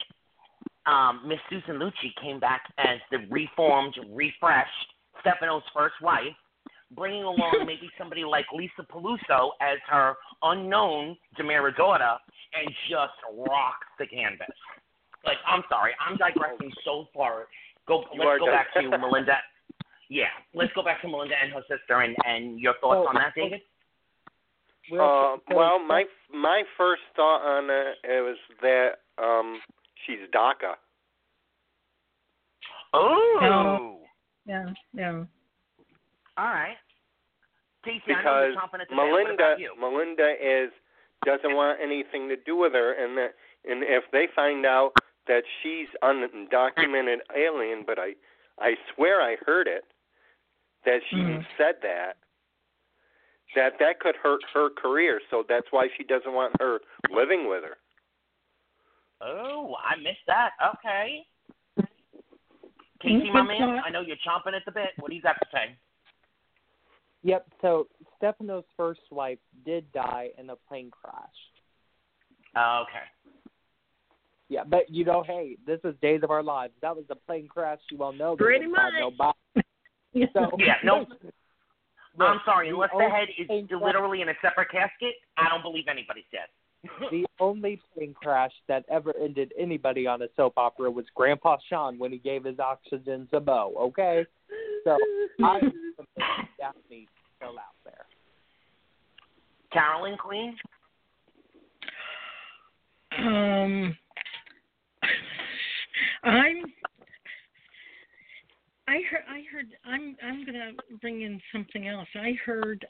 Miss Susan Lucci came back as the reformed, refreshed Stefano's first wife, bringing along maybe somebody like Lisa Peluso as her unknown Damara daughter, and just rocks the canvas. Like, I'm sorry, I'm digressing so far. Let's go back to Melinda. Yeah, let's go back to Melinda and her sister, and your thoughts on that, David? Well, my first thought on it was that she's DACA. Oh. Yeah. All right. Casey, because Melinda doesn't want anything to do with her, and if they find out that she's undocumented alien, but I swear I heard it that she said that could hurt her career, so that's why she doesn't want her living with her. Oh, I missed that. Okay. Casey, my man, I know you're chomping at the bit. What do you got to say? Yep, so Stefano's first wife did die in a plane crash. Okay. Yeah, but hey, this is Days of Our Lives. That was the plane crash. You all know. Pretty much. So yeah, no. I'm sorry, unless the head is literally in a separate casket, I don't believe anybody's dead. The only plane crash that ever ended anybody on a soap opera was Grandpa Sean when he gave his oxygen to Bo, okay? So I would definitely still out there. Carolyn Queen? I'm gonna bring in something else. I heard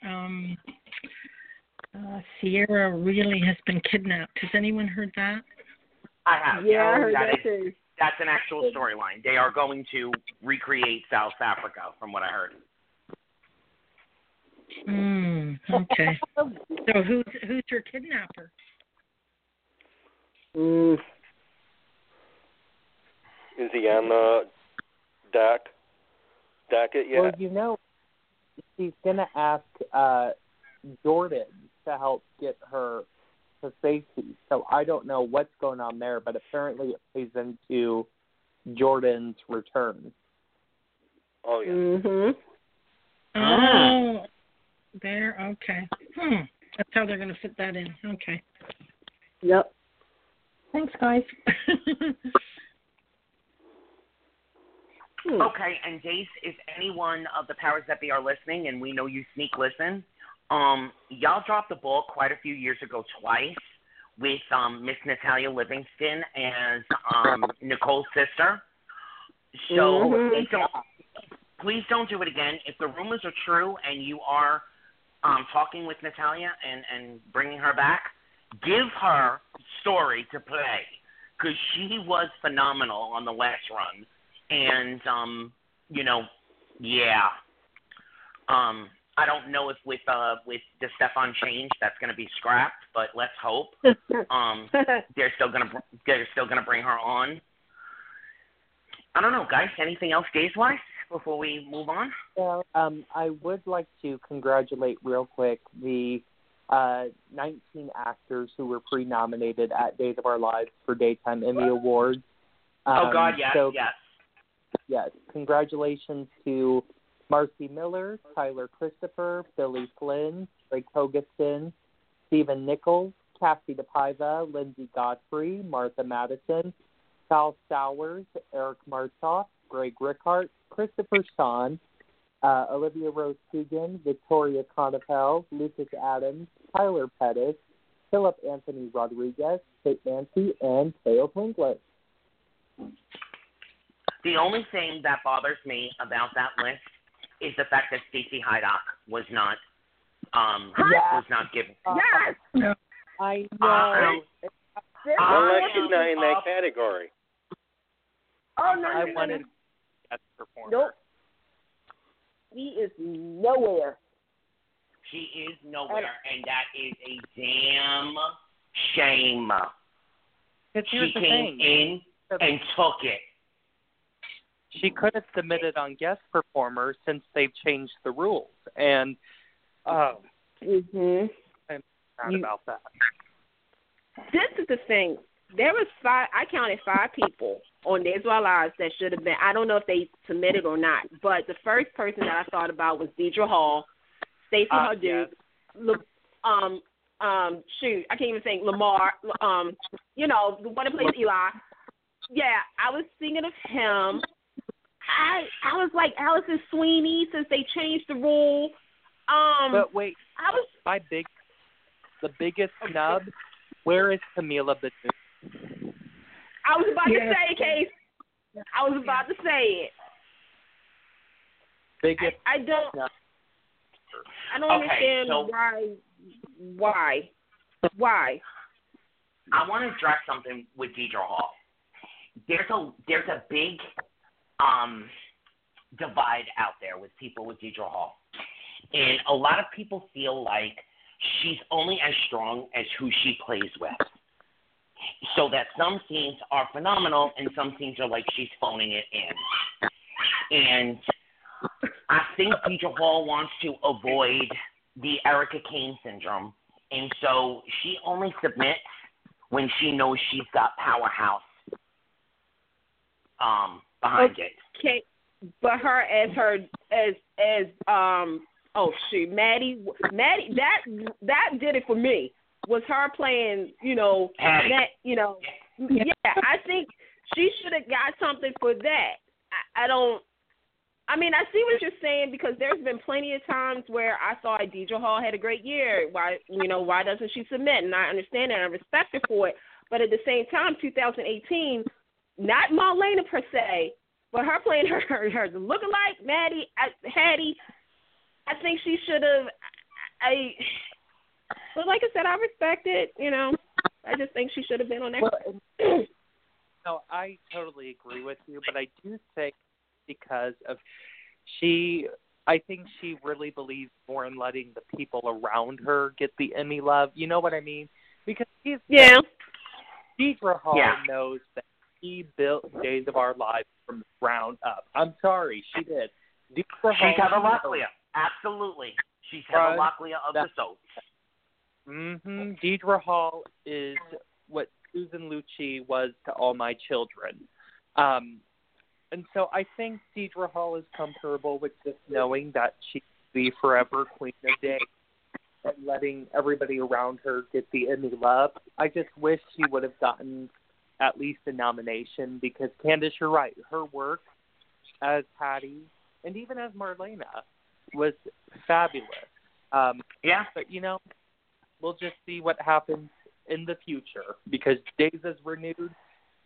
Sierra really has been kidnapped. Has anyone heard that? I have. Yeah, I heard that too. That's an actual storyline. They are going to recreate South Africa, from what I heard. Okay. So who's her kidnapper? Is he on docket yet? Well, you know, she's going to ask Jordan to help get her to safety. So I don't know what's going on there, but apparently it plays into Jordan's return. Oh, yeah. Mm-hmm. Oh, there, okay. That's how they're going to fit that in. Okay. Yep. Thanks, guys. Okay, and Jace, if any one of the powers that be are listening, and we know you sneak listen, y'all dropped the ball quite a few years ago twice with Miss Natalia Livingston as Nicole's sister. So please don't do it again. If the rumors are true and you are talking with Natalia and bringing her back, give her story to play because she was phenomenal on the last run. And, you know, yeah. I don't know if with the Stefan change that's going to be scrapped, but let's hope. They're still going to bring her on. I don't know, guys. Anything else days-wise before we move on? Well, I would like to congratulate real quick the 19 actors who were pre-nominated at Days of Our Lives for Daytime Emmy Awards. Oh, God, yes, so yes. Yes, congratulations to Marcy Miller, Tyler Christopher, Billy Flynn, Drake Hogeston, Stephen Nichols, Cassie DePaiva, Lindsay Godfrey, Martha Madison, Sal Sowers, Eric Martoff, Greg Rikaart, Christopher Sean, Olivia Rose Keegan, Victoria Conopel, Lucas Adams, Tyler Pettis, Philip Anthony Rodriguez, Kate Nancy, and Theo Pinglet. The only thing that bothers me about that list is the fact that Stacy Haiduk was not given. Yes, no. I know. Well, she's not in that category. Oh no! I wanted that performer. Nope. She is nowhere. She is nowhere, and that is a damn shame. She came in and took it. She could have submitted on guest performer since they've changed the rules, and I'm sad about that. This is the thing. There was five. I counted five people on Days of Our Lives that should have been. I don't know if they submitted or not, but the first person that I thought about was Deidre Hall, Stacy Haiduk, shoot, I can't even think. Lamar, you know, the one that plays Eli. Yeah, I was thinking of him. I was like Allison Sweeney since they changed the rule. But wait, the biggest snub. Where is Camila Badu? I was about to say it, Case. I was about to say it. Biggest. I don't understand why. I want to address something with Deidre Hall. There's a big divide out there with people with Deidre Hall. And a lot of people feel like she's only as strong as who she plays with. So that some scenes are phenomenal and some scenes are like she's phoning it in. And I think Deidre Hall wants to avoid the Erica Kane syndrome. And so she only submits when she knows she's got powerhouse behind it. but Maddie, that did it for me. Was her playing, I think she should have got something for that. I see what you're saying, because there's been plenty of times where I thought Deidre Hall had a great year. Why doesn't she submit? And I understand it and I respect her for it. But at the same time, 2018, not Marlena per se, but her playing her lookalike, Hattie, I think she should have. But like I said, I respect it. I just think she should have been on that. No, I totally agree with you, but I do think I think she really believes more in letting the people around her get the Emmy love. You know what I mean? Because Deidre Hall knows that she built Days of Our Lives from the ground up. I'm sorry, she did. She's Heather Locklear. Absolutely. She's Heather Locklear of the soap. Mm-hmm. Deidre Hall is what Susan Lucci was to all my children. And so I think Deidre Hall is comfortable with just knowing that she will be forever Queen of Day and letting everybody around her get the Emmy love. I just wish she would have gotten at least a nomination, because, Candace, you're right. Her work as Hattie and even as Marlena was fabulous. But, we'll just see what happens in the future, because Days is renewed.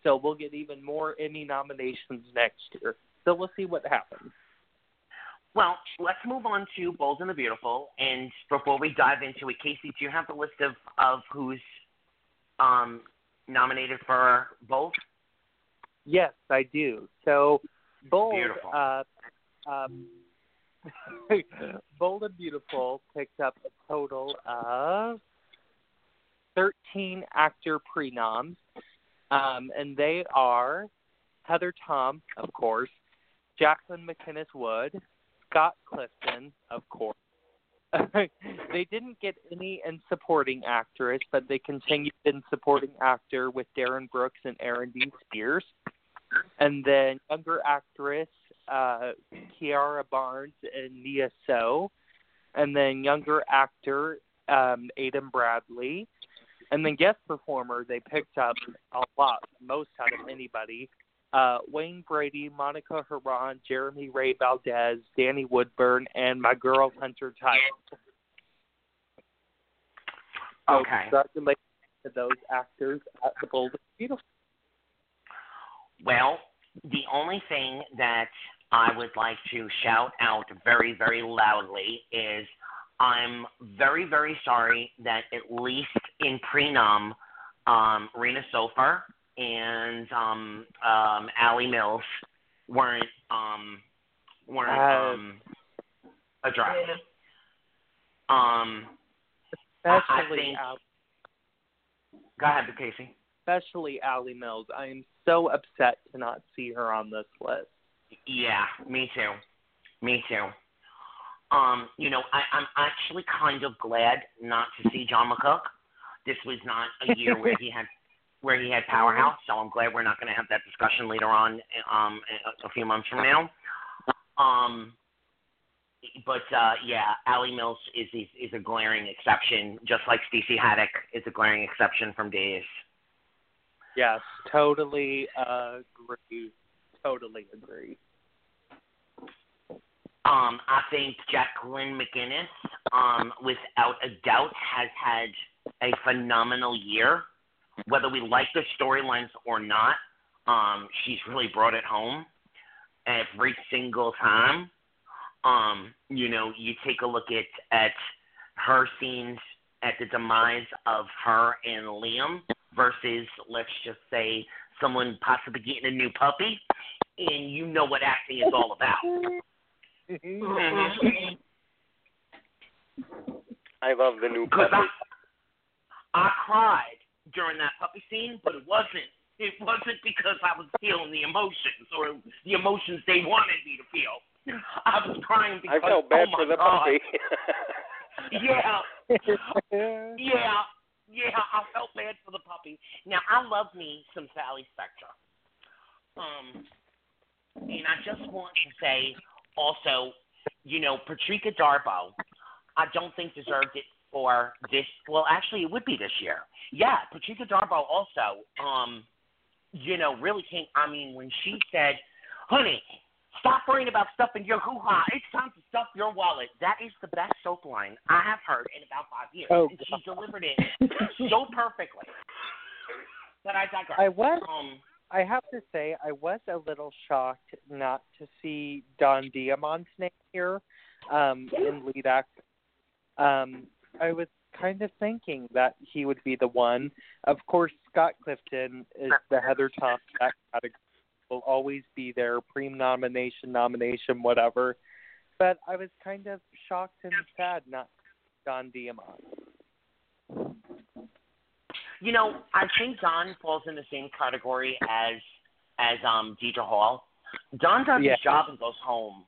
So we'll get even more Emmy nominations next year. So we'll see what happens. Well, let's move on to Bold and the Beautiful. And before we dive into it, Casey, do you have the list of who's nominated for Bold? Yes, I do. So Bold, Bold and Beautiful picked up a total of 13 actor pre-noms. And they are Heather Tom, of course, Jacqueline McInnes Wood, Scott Clifton, of course. They didn't get any in supporting actress, but they continued in supporting actor with Darren Brooks and Aaron Dean Spears. And then younger actress, Kiara Barnes and Nia So. And then younger actor, Adam Bradley. And then guest performer, they picked up a lot, most out of anybody. Wayne Brady, Monica Horan, Jeremy Ray Valdez, Danny Woodburn, and my girl Hunter Tyler. Okay. So congratulations to those actors at the Bold and Beautiful. Well, the only thing that I would like to shout out very, very loudly is I'm very, very sorry that at least in prenom, Rena Sofer and Allie Mills weren't addressed. Especially go ahead, Casey. Especially Allie Mills. I am so upset to not see her on this list. Yeah, me too. I'm actually kind of glad not to see John McCook. This was not a year where he had powerhouse, so I'm glad we're not going to have that discussion later on a few months from now. Allie Mills is a glaring exception, just like Stacy Haiduk is a glaring exception from Days. Yes, totally agree. Totally agree. I think Jacqueline McInnes, without a doubt, has had a phenomenal year. Whether we like the storylines or not, she's really brought it home every single time. You take a look at her scenes at the demise of her and Liam versus, let's just say, someone possibly getting a new puppy, and you know what acting is all about. I love the new puppy. I cried during that puppy scene, but it wasn't because I was feeling the emotions or the emotions they wanted me to feel. I was crying because I felt bad for the puppy. I felt bad for the puppy. Now I love me some Sally Spectra. And I just want to say also, you know, Patrika Darbo, I don't think deserved it for this. Well, actually, it would be this year. Yeah, Patrika Darbo also, you know, really came. I mean, when she said, honey, stop worrying about stuffing your hoo-ha. It's time to stuff your wallet. That is the best soap line I have heard in about 5 years. Oh, and she delivered it so perfectly. But I digress. I have to say, I was a little shocked not to see Don Diamond's name here in lead act. I was kind of thinking that he would be the one. Of course, Scott Clifton is the Heather Tom that category. Will always be there, pre-nomination, nomination, whatever. But I was kind of shocked and sad not Don Diamond. You know, I think Don falls in the same category as Deidre Hall. Don does his job and goes home.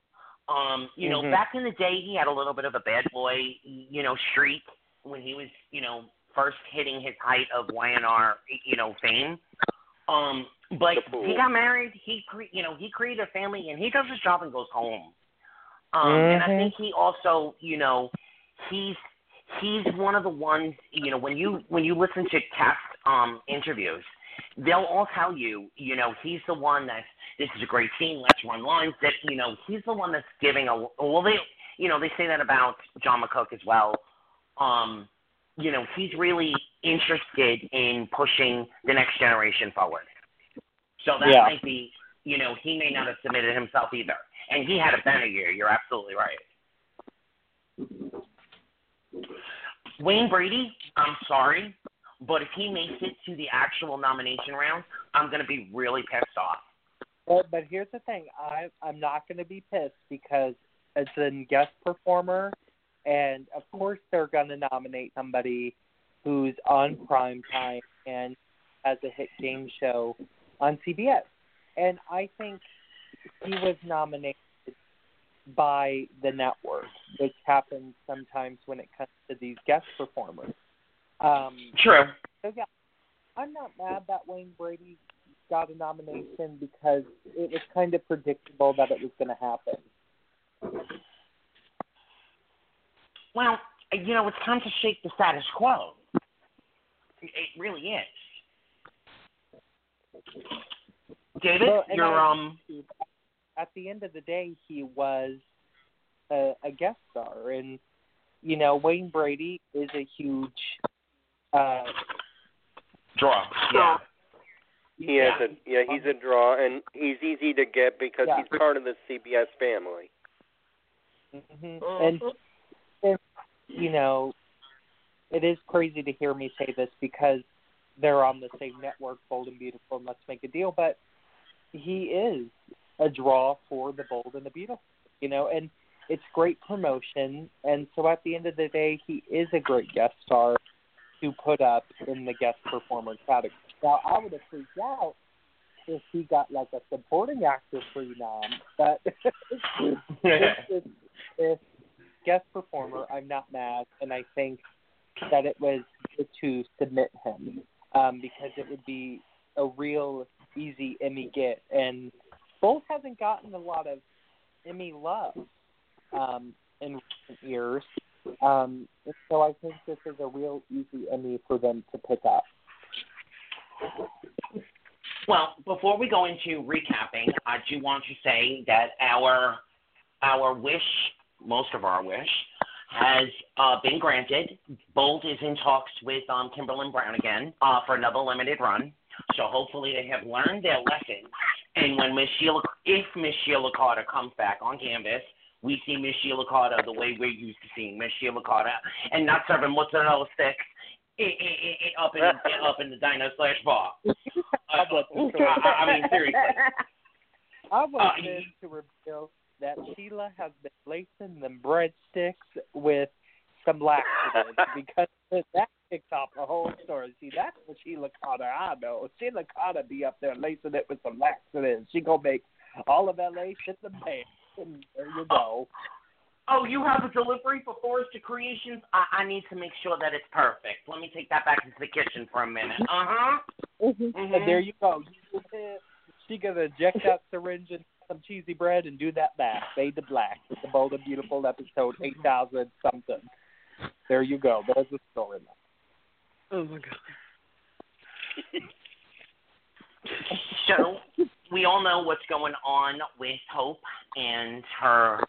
You know, back in the day, he had a little bit of a bad boy, you know, streak when he was, you know, first hitting his height of YNR, you know, fame. But he got married, he created a family, and he does his job and goes home. And I think he also, you know, he's one of the ones, you know, when you listen to cast interviews, they'll all tell you, you know, he's the one that this is a great team, let's run lines, that, you know, he's the one that's giving a, well, they, you know, they say that about John McCook as well. You know, he's really interested in pushing the next generation forward. So that might be, you know, he may not have submitted himself either. And he had a better year. You're absolutely right. Wayne Brady, I'm sorry, but if he makes it to the actual nomination round, I'm going to be really pissed off. Well, but here's the thing. I'm not going to be pissed because it's a guest performer, and, of course, they're going to nominate somebody who's on primetime and has a hit game show on CBS. And I think he was nominated by the network, which happens sometimes when it comes to these guest performers. True. So, yeah, I'm not mad that Wayne Brady got a nomination because it was kind of predictable that it was going to happen. Well, you know, it's time to shake the status quo. It really is. David, well, at the end of the day, he was a guest star, and you know Wayne Brady is a huge draw. Yeah, he's a draw, and he's easy to get because he's part of the CBS family. Mm-hmm. And you know, it is crazy to hear me say this because they're on the same network, Bold and Beautiful, and Let's Make a Deal. But he is a draw for the Bold and the Beautiful, you know, and it's great promotion. And so at the end of the day, he is a great guest star to put up in the guest performer category. Now, I would have freaked out if he got like a supporting actor free nom, but if guest performer, I'm not mad, and I think that it was good to submit him. Because it would be a real easy Emmy get. And Bolt hasn't gotten a lot of Emmy love in recent years. So I think this is a real easy Emmy for them to pick up. Well, before we go into recapping, I do want to say that our wish, most of our wish, has been granted. Bold is in talks with Kimberlyn Brown again for another limited run. So hopefully they have learned their lesson. And when Miss Sheila Carter comes back on canvas, we see Miss Sheila Carter the way we're used to seeing Miss Sheila Carter, and not serving mozzarella sticks up in the diner slash bar. I mean, seriously. I want to reveal that Sheila has been lacing them breadsticks with some laxatives because that kicked off the whole story. See, that's what Sheila Carter, I know. Sheila Carter be up there lacing it with some laxatives. She gonna make all of LA shit the man. And there you go. Oh, you have a delivery for Forrester Creations? I need to make sure that it's perfect. Let me take that back into the kitchen for a minute. Uh-huh. Mm-hmm. And there you go. She gonna inject that syringe in some cheesy bread and do that back. Fade to black. It's a bold and beautiful episode 8,000-something. There you go. There's the story. Oh, my God. So, we all know what's going on with Hope and her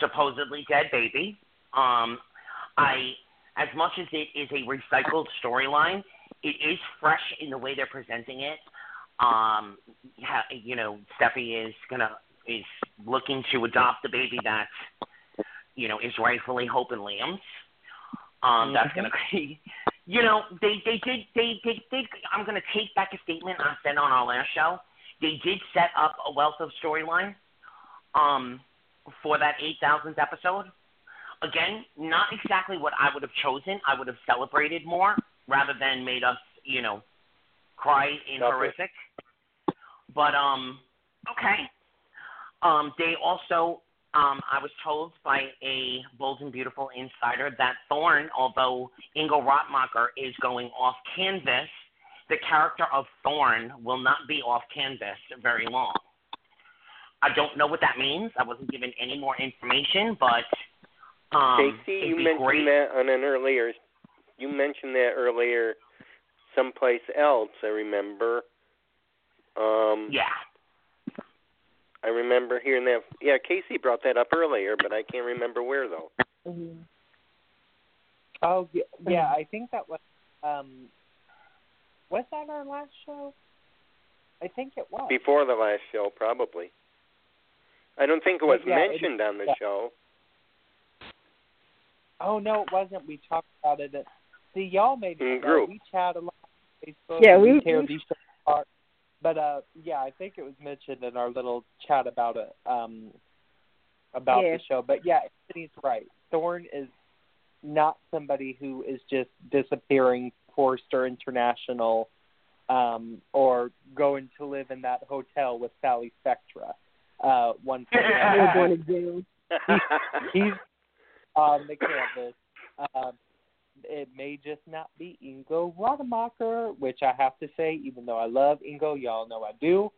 supposedly dead baby. As much as it is a recycled storyline, it is fresh in the way they're presenting it. You know, Steffi is looking to adopt the baby that, you know, is rightfully Hope and Liam's. That's gonna be, you know, they I'm gonna take back a statement I said on our last show. They did set up a wealth of storyline, for that 8,000th episode. Again, not exactly what I would have chosen. I would have celebrated more rather than made us, you know, cry in horrific. But, okay. They also, I was told by a bold and beautiful insider that Thorne, although Ingo Rottmacher is going off canvas, the character of Thorne will not be off canvas very long. I don't know what that means. I wasn't given any more information, but... Casey, you mentioned that earlier someplace else, I remember. Yeah. I remember hearing that. Yeah, Casey brought that up earlier, but I can't remember where, though. Mm-hmm. Oh, yeah, I think that was that our last show? I think it was. Before the last show, probably. I don't think it was mentioned on the show. Oh, no, it wasn't. We talked about it. See, y'all made it. We chat a lot on Facebook. Yeah, we tear these shows apart. But, yeah, I think it was mentioned in our little chat about it, about the show. But, yeah, Anthony's right. Thorne is not somebody who is just disappearing, Forster International, or going to live in that hotel with Sally Spectra. One thing. He's on the canvas. It may just not be Ingo Rottmacher, which I have to say, even though I love Ingo, y'all know I do.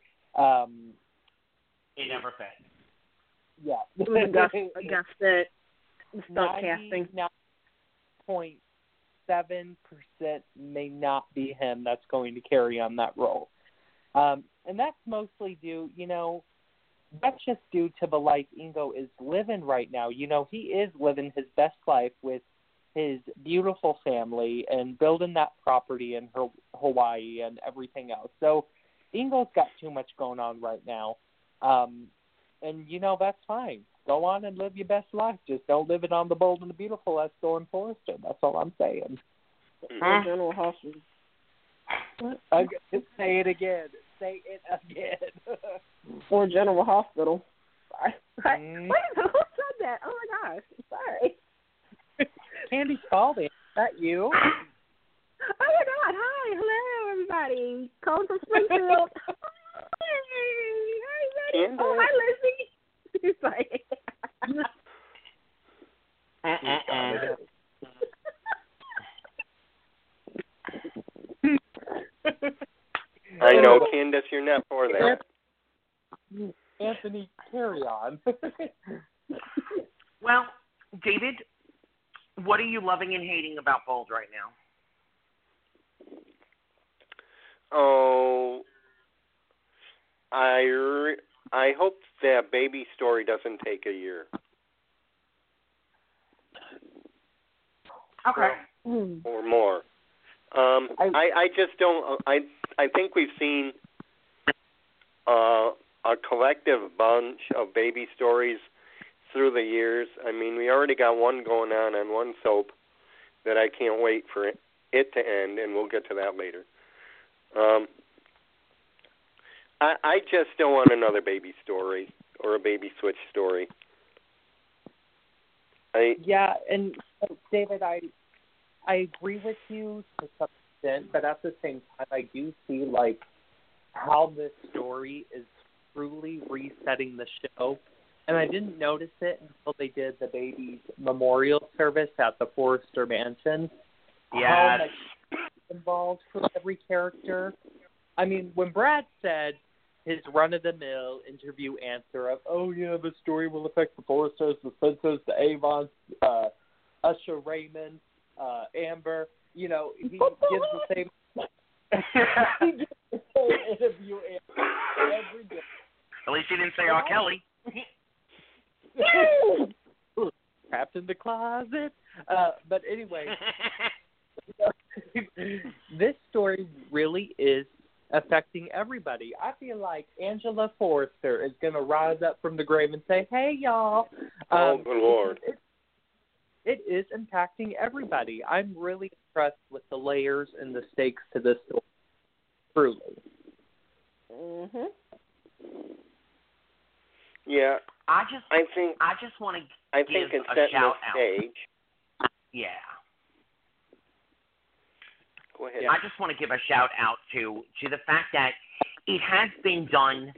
It never fed. Yeah. I guess that stop casting. 99.7% may not be him that's going to carry on that role. And that's mostly due, you know, that's just due to the life Ingo is living right now. You know, he is living his best life with his beautiful family and building that property in Hawaii and everything else. So Ingo's got too much going on right now. And, you know, that's fine. Go on and live your best life. Just don't live it on the bold and the beautiful as Thorne Forrester. That's all I'm saying. General Hoffman. Say it again. Say it again. Or General Hospital. Sorry. Wait, who said that? Oh my gosh. Sorry. Candy Spalding. Is that you? Oh my God. Hi. Hello, everybody. Calling from Springfield. Hi, everybody. Oh, hi, Lizzie. She's like, I know, Candace, you're not for that. Anthony, carry on. Well, David, what are you loving and hating about Bold right now? Oh, I hope that baby story doesn't take a year. Okay. Or more. I just don't. I think we've seen a collective bunch of baby stories through the years. I mean, we already got one going on one soap that I can't wait for it to end, and we'll get to that later. I just don't want another baby story or a baby switch story. And David, I agree with you to some extent, but at the same time, I do see like how this story is truly resetting the show, and I didn't notice it until they did the baby's memorial service at the Forrester Mansion. Yeah, how much involved with every character. I mean, when Brad said, his run-of-the-mill interview answer of, oh, yeah, the story will affect the Foresters, the Spences, the Avons, Usher Raymond, Amber. You know, he gives the same he gives the same interview answer every day. At least he didn't say R. Kelly. Trapped in the closet. But anyway, this story really is affecting everybody. I feel like Angela Forrester is going to rise up from the grave and say, hey, y'all. Oh, good Lord. It is impacting everybody. I'm really impressed with the layers and the stakes to this story. Truly. Mm-hmm. Yeah. I just want to give a shout out. Yeah. Go ahead. I just want to give a shout out to the fact that it has been done.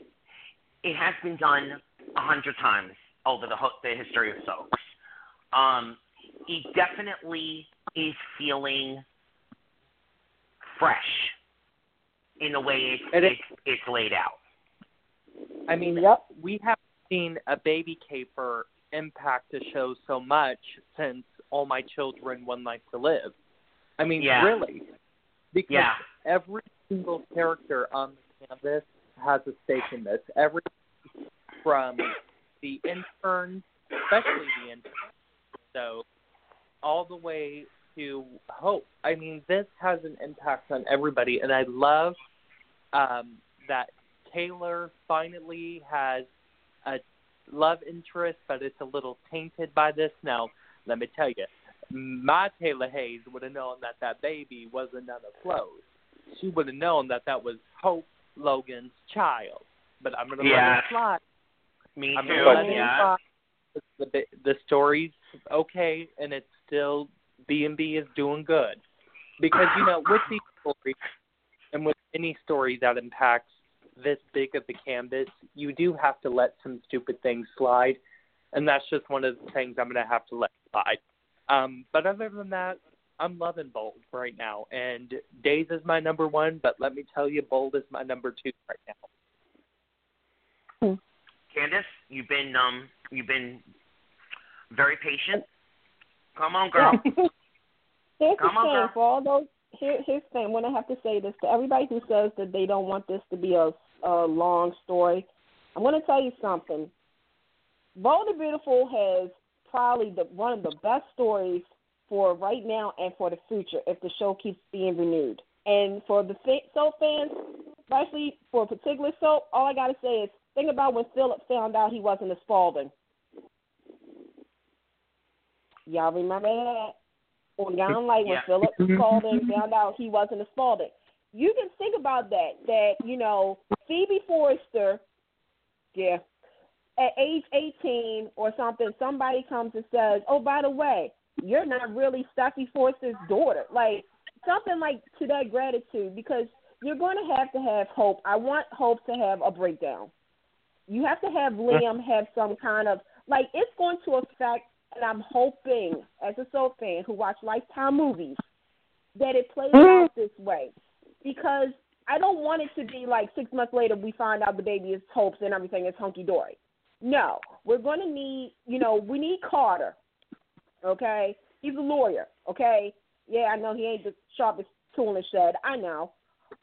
It has been done 100 times over the history of soaps. It definitely is feeling fresh in the way it's laid out. I mean, yep, we have seen a baby caper impact a show so much since All My Children, One Life to Live. I mean, really. Because every single character on the canvas has a stake in this. Every from the intern, especially the intern, so all the way to Hope. I mean, this has an impact on everybody, and I love that Taylor finally has a love interest, but it's a little tainted by this. Now, let me tell you, my Taylor Hayes would have known that that baby wasn't none of Flo's. She would have known that that was Hope Logan's child. But I'm going to let it slide. Me too. Let it slide. The story's okay, and it's still B&B is doing good. Because, you know, with these stories and with any story that impacts this big of the canvas, you do have to let some stupid things slide, and that's just one of the things I'm going to have to let slide. But other than that, I'm loving Bold right now, and Days is my number one, but let me tell you, Bold is my number two right now. Candace, you've been very patient. Come on, girl. Here's the thing. For all those, here's the thing. I'm going to have to say this to everybody who says that they don't want this to be a long story. I'm going to tell you something. Bold and Beautiful has probably one of the best stories for right now and for the future if the show keeps being renewed. And for the soap fans, especially for a particular soap, all I got to say is think about when Philip found out he wasn't a Spalding. Y'all remember that? Or down like when Philip called and found out he wasn't a Spalding. You can think about that, you know, Phoebe Forrester, at age 18 or something, somebody comes and says, oh, by the way, you're not really Steffi Forrester's daughter. Like, something like to that gratitude, because you're going to have Hope. I want Hope to have a breakdown. You have to have Liam have some kind of, like, it's going to affect, and I'm hoping, as a soap fan who watch Lifetime movies, that it plays out this way. Because I don't want it to be like 6 months later we find out the baby is Hope's and everything is hunky-dory. No. We're going to need, we need Carter, okay? He's a lawyer, okay? Yeah, I know he ain't the sharpest tool in the shed. I know.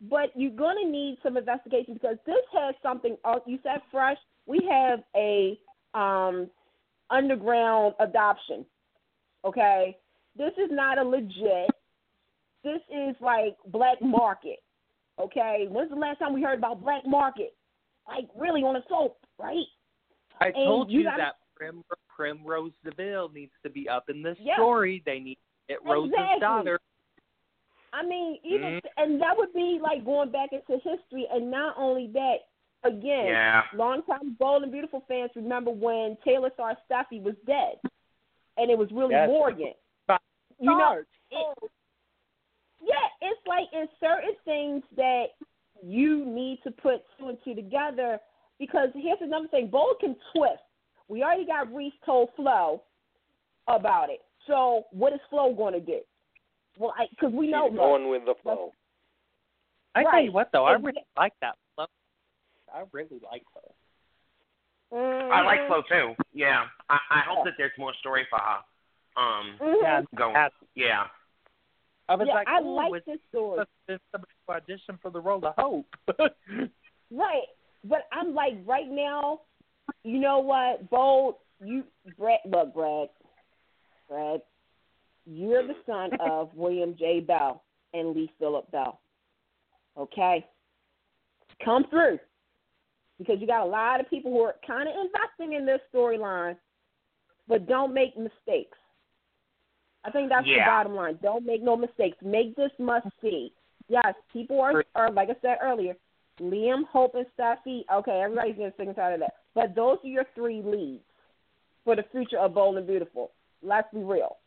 But you're going to need some investigation because this has something – you said fresh. We have a underground adoption, okay? This is not a legit. This is like black market, okay? When's the last time we heard about black market? Like really on a soap, right? I told you that Primrose DeVille needs to be up in this story. They need to get Rose's daughter. I mean, even and that would be like going back into history. And not only that, again, longtime Bold and Beautiful fans remember when Taylor Star Steffi was dead, and it was really Morgan. It's like in certain things that you need to put two and two together. Because here's another thing, Bold can twist. We already got Reese told Flo about it. So what is Flo going to do? Well, because we know Flo. Going with the flow. I tell you what, though, I really like that. I really like Flo. I like Flo too. Yeah, I hope that there's more story for her. Yeah. I like this story. Somebody to audition for the role of Hope. Right, but I'm like right now. You know what, Bold? Brad, you're the son of William J. Bell and Lee Phillip Bell. Okay, come through because you got a lot of people who are kind of investing in this storyline, but don't make mistakes. I think that's the bottom line. Don't make no mistakes. Make this must see. Yes, people are like I said earlier, Liam, Hope, and Stacy. Okay, everybody's getting sick and tired of that. But those are your three leads for the future of Bold and Beautiful. Let's be real.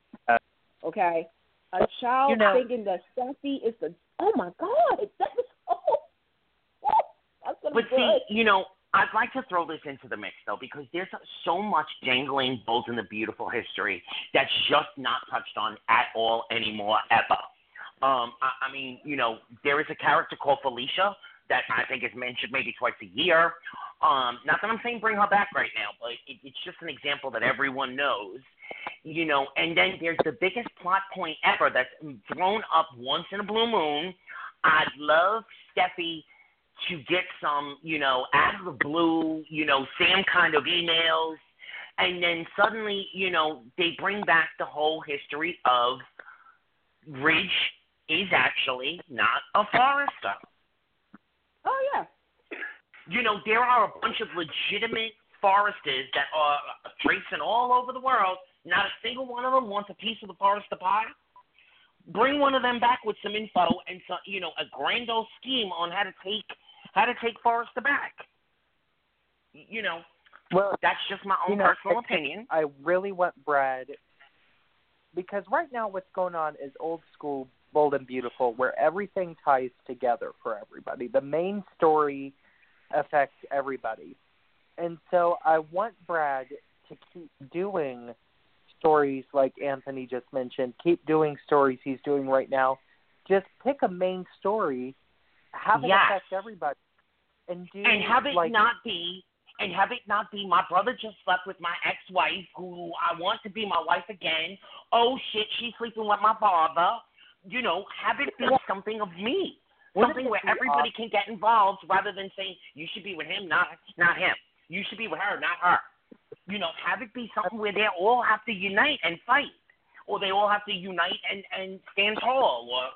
Okay? A child thinking that Stacy is the, oh, my God, that is so, that's going to be good. But see, I'd like to throw this into the mix, though, because there's so much dangling Bold and the Beautiful history that's just not touched on at all anymore, ever. There is a character called Felicia that I think is mentioned maybe twice a year. Not that I'm saying bring her back right now, but it's just an example that everyone knows, and then there's the biggest plot point ever that's thrown up once in a blue moon. I'd love Steffi to get some, out of the blue, Sam kind of emails, and then suddenly, they bring back the whole history of Ridge is actually not a Forester. Oh, yeah. There are a bunch of legitimate Foresters that are racing all over the world. Not a single one of them wants a piece of the Forester pie. Bring one of them back with some info and some, a grand old scheme on how to take Forester back. That's just my own personal opinion. I really want Brad because right now what's going on is old school Bold and Beautiful, where everything ties together for everybody. The main story affects everybody. And so I want Brad to keep doing stories like Anthony just mentioned, keep doing stories he's doing right now. Just pick a main story, have it affect everybody. And have it not be my brother just slept with my ex-wife who I want to be my wife again. Oh shit, she's sleeping with my father. Have it be something of me. Something where everybody can get involved rather than saying, you should be with him, not him. You should be with her, not her. Have it be something where they all have to unite and fight. Or they all have to unite and stand tall. Or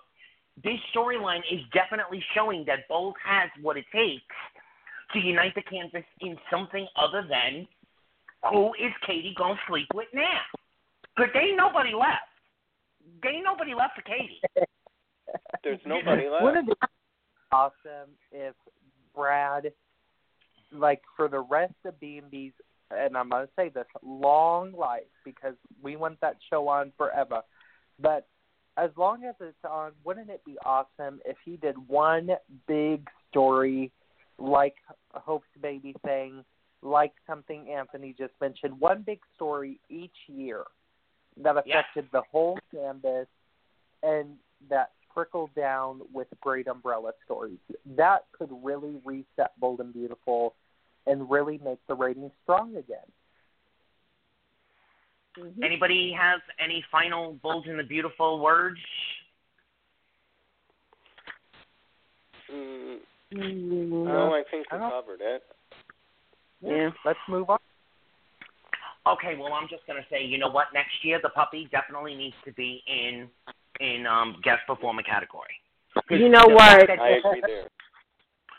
this storyline is definitely showing that Bold has what it takes to unite the canvas in something other than who is Katie going to sleep with now? Because there ain't nobody left. There ain't nobody left for Katie. There's nobody left. Wouldn't it be awesome if Brad, like for the rest of B&B's, and I'm going to say this, long life, because we want that show on forever, but as long as it's on, wouldn't it be awesome if he did one big story like Hope's Baby thing, like something Anthony just mentioned, one big story each year that affected the whole canvas and that trickled down with great umbrella stories. That could really reset Bold and Beautiful and really make the ratings strong again. Mm-hmm. Anybody have any final Bold and the Beautiful words? No, I think we covered it. Yeah, let's move on. Okay, well, I'm just going to say, next year the puppy definitely needs to be in guest performer category. I agree there.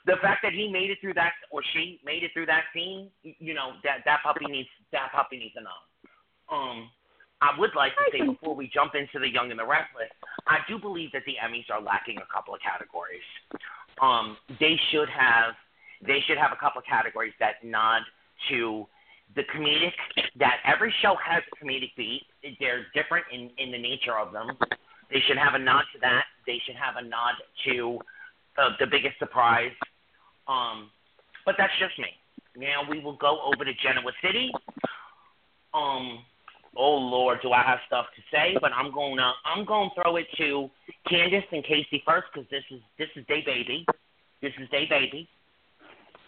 The fact that he made it through that, or she made it through that scene, that puppy needs a nom. I would like to say before we jump into The Young and the Restless, I do believe that the Emmys are lacking a couple of categories. They should have a couple of categories that nod to the comedic. That every show has a comedic beat. They're different in the nature of them. They should have a nod to that. They should have a nod to the biggest surprise. But that's just me. Now we will go over to Genoa City. Oh Lord, do I have stuff to say? But I'm gonna throw it to Candace and Casey first because this is their baby.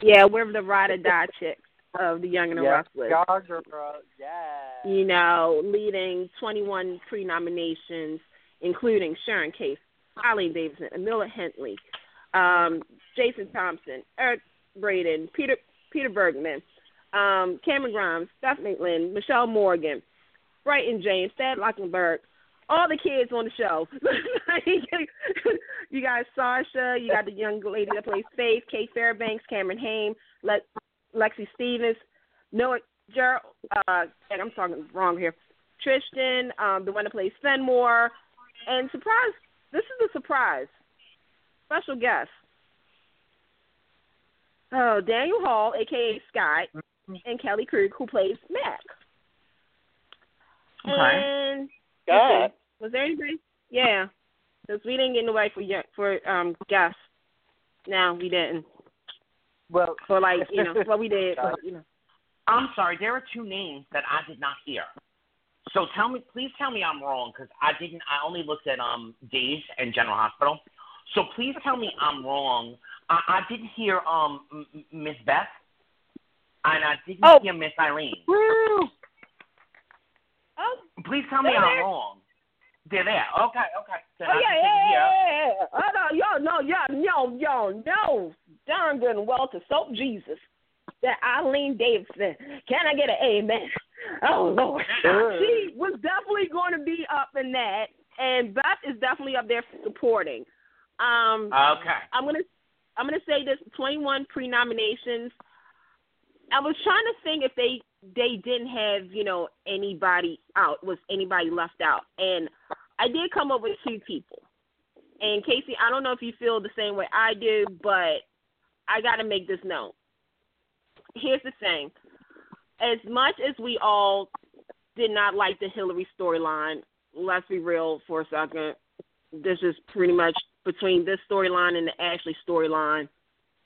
Yeah, we're the ride or die chicks of the Young and the Restless. Yeah. You know, leading 21 pre-nominations, including Sharon Case, Holly Davidson, Amelia Hentley, Jason Thompson, Eric Braden, Peter Bergman, Cameron Grimes, Steph Maitland, Michelle Morgan, Brighton James, Thad Lockenberg, all the kids on the show. You got Sasha, you got the young lady that plays Faith, Kate Fairbanks, Cameron Haim, Lexi Stevens, Noah Gerald, I'm talking wrong here, Tristan, the one that plays Fenmore, and surprise, this is a surprise, special guest. Oh, Daniel Hall, a.k.a. Scott, and Kelly Krug, who plays Mac. Okay. And God. Was there anybody? Yeah. Because we didn't get in the way for guests. No, we didn't. Well, for like, you know, what we did. But, you know. I'm sorry. There are two names that I did not hear. So please tell me I'm wrong, because I only looked at Days and General Hospital. So please tell me I'm wrong. I didn't hear Miss Beth, and I didn't hear Miss Irene. Woo. Oh, please tell me I'm wrong. They're there. Okay. Then yeah. Oh, no. Darn good and well to soap Jesus. That Eileen Davidson. Can I get an amen? Oh, Lord. She was definitely going to be up in that, and Beth is definitely up there supporting. Okay. I'm gonna say this, 21 pre-nominations. I was trying to think if they didn't have, you know, anybody out. Was anybody left out? And I did come up with two people. And, Casey, I don't know if you feel the same way I do, but I got to make this known. Here's the thing. As much as we all did not like the Hillary storyline, let's be real for a second, this is pretty much between this storyline and the Ashley storyline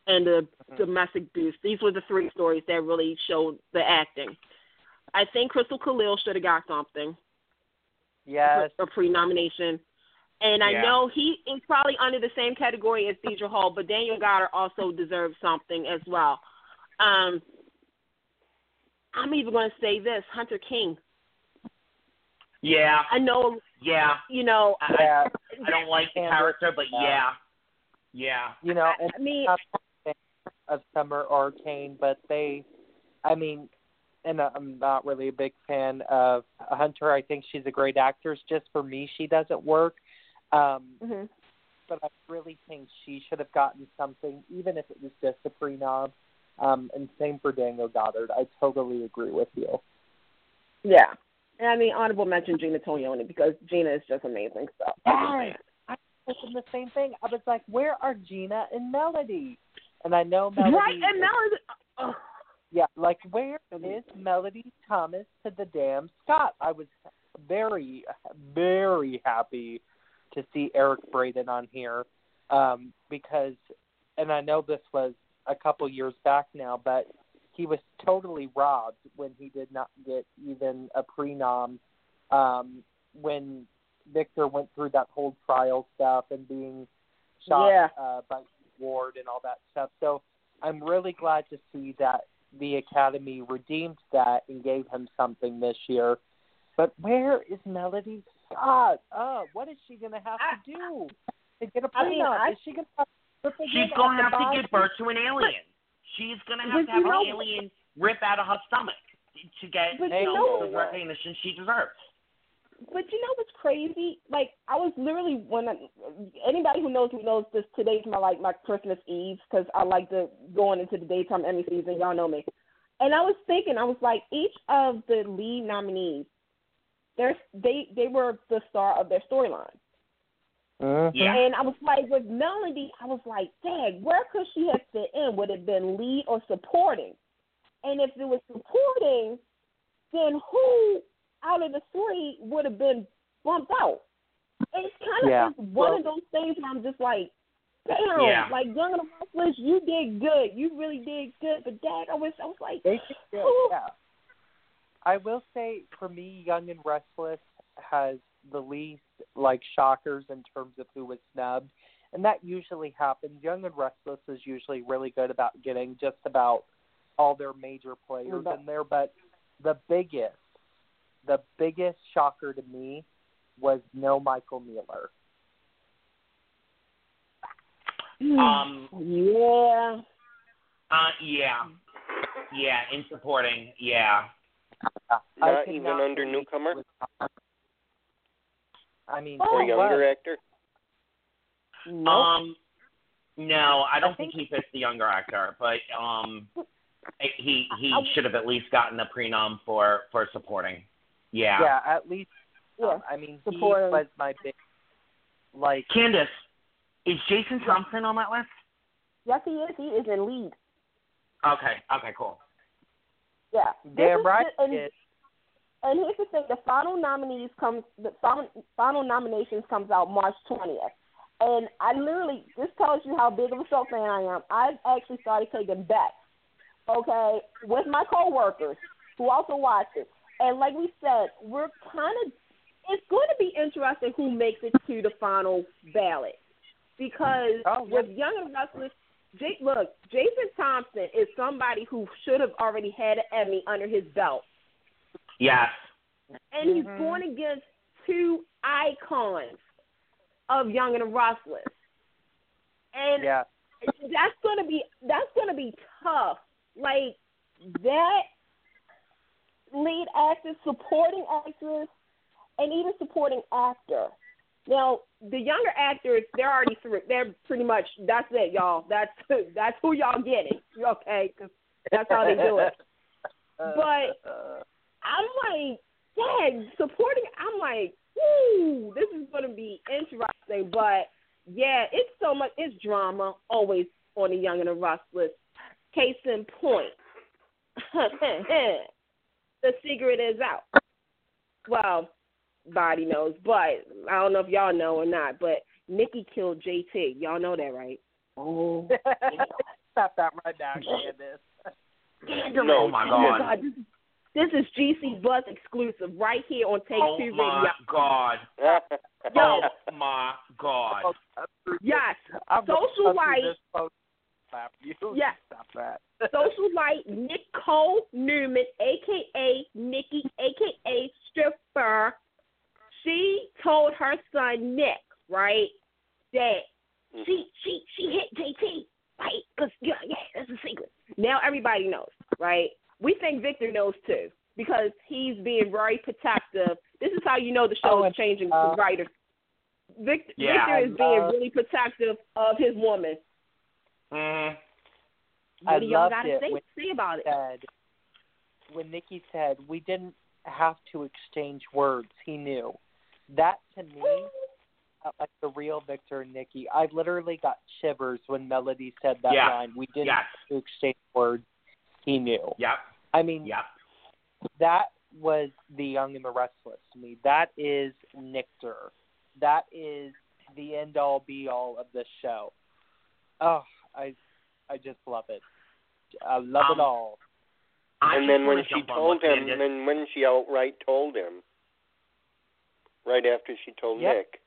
and the domestic abuse. These were the three stories that really showed the acting. I think Crystal Khalil should have got something. Yes. A pre-nomination. And I know he is probably under the same category as Deidre Hall, but Daniel Goddard also deserves something as well. I'm even going to say this, Hunter King. Yeah. I know. Yeah. You know. I don't like the character, but yeah. You know, I mean, of Summer or Kane, but I'm not really a big fan of Hunter. I think she's a great actress. Just for me, she doesn't work. But I really think she should have gotten something, even if it was just a pre-nom. And same for Daniel Goddard. I totally agree with you. Yeah. And I mean, honorable mention Gina Tognoni, because Gina is just amazing. So. Right. I was thinking the same thing. I was like, where are Gina and Melody? And I know Melody. Right, and Melody. Oh. Yeah, like, where is Melody Thomas to the damn Scott? I was very, very happy to see Eric Braden on here because, and I know this was a couple years back now, but he was totally robbed when he did not get even a pre-nom when Victor went through that whole trial stuff and being shot by Ward and all that stuff. So I'm really glad to see that the Academy redeemed that and gave him something this year. But where is Melody Scott? Oh, what is she going to have to do to get a pre-nom? She's going to have to give birth to an alien. She's going to have an alien rip out of her stomach to get the recognition she deserves. But you know what's crazy? Like, I was literally, anybody who knows me knows this, today's my Christmas Eve, because I like to go on into the daytime Emmy season. Y'all know me. And I was thinking, each of the lead nominees, they were the star of their storyline. And I was like, with Melody, I was like, dang, where could she have fit in? Would it have been lead or supporting? And if it was supporting, then who out of the three would have been bumped out? And it's kind of just one of those things where I'm just like, damn, like, Young and the Restless, you did good. You really did good. But, dang, I was like, I will say, for me, Young and Restless has the least shockers in terms of who was snubbed, And that usually happens. Young and Restless is usually really good about getting just about all their major players in there. But the biggest shocker to me was no Michael Miller. In supporting, Not even under newcomer? I mean, or younger actor? Nope. No, I don't think he fits the younger actor, but he should have at least gotten a prenom for supporting. Yeah. Yeah, at least. He was my big, like. Candace, is Jason Thompson on that list? Yes, he is. He is in lead. Okay, cool. Yeah. Damn right. And here's the thing: the final nominations comes out March 20th. And I literally, this tells you how big of a show fan I am. I actually started taking bets, with my coworkers who also watch it. And like we said, it's going to be interesting who makes it to the final ballot. Because with Young and Restless, Jason Thompson is somebody who should have already had an Emmy under his belt. Yes. And he's going against two icons of Young and Restless, and that's gonna be tough. Like that lead actress, supporting actress, and even supporting actor. Now the younger actors, they're already through. They're pretty much that's it, y'all. That's who y'all getting. Okay, 'cause that's how they do it. But I'm like, supporting. I'm like. Ooh, this is going to be interesting, but it's so much. It's drama always on the Young and the Restless. Case in point, The Secret is out. Well, body knows, but I don't know if y'all know or not. But Nikki killed JT. Y'all know that, right? Oh, stop that right now, Candace. Oh my God. This is GC Buzz exclusive right here on Take Two Radio. Oh my God. Yes. Socialite. Yes. Stop that. Socialite Nicole Newman, a.k.a. Nikki, a.k.a. Stripper. She told her son, Nick, right, that she hit JT, right? Because, that's a secret. Now everybody knows, right? We think Victor knows, too, because he's being very protective. This is how you know the show is changing the writers. Victor is being really protective of his woman. What do y'all got to say about it? When Nikki said, we didn't have to exchange words, he knew. That, to me, like the real Victor and Nikki. I literally got shivers when Melody said that line. We didn't have to exchange words. He knew. Yep. I mean, that was the Young and the Restless to me. That is Nichter. That is the end-all, be-all of this show. Oh, I just love it. I love it all. And then when she told him, and when she outright told him, right after she told Nick.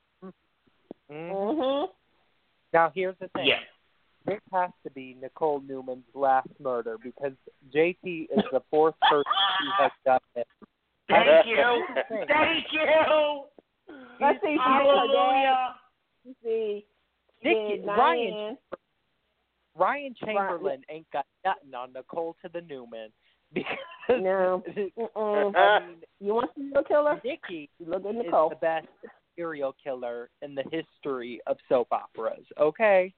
Mm-hmm. Now, here's the thing. Yeah. This has to be Nicole Newman's last murder because JT is the fourth person she has done it. Thank you. Let's see. Hallelujah. Let's see. Nikki, Ryan Chamberlain ain't got nothing on Nicole to the Newman. Because I mean, you want to see a killer? Nikki is the best serial killer in the history of soap operas. Okay.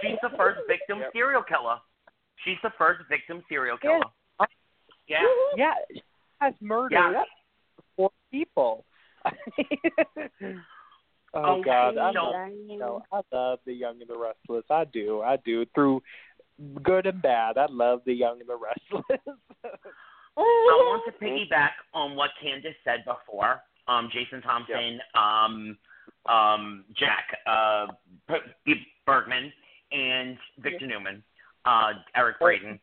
She's the first victim serial killer. Yeah. Yeah. She has murdered 4 people. God. I love the Young and the Restless. I do. Through good and bad, I love the Young and the Restless. I want to piggyback on what Candace said before. Jason Thompson, Jack Bergman and Victor Newman, Eric Braden.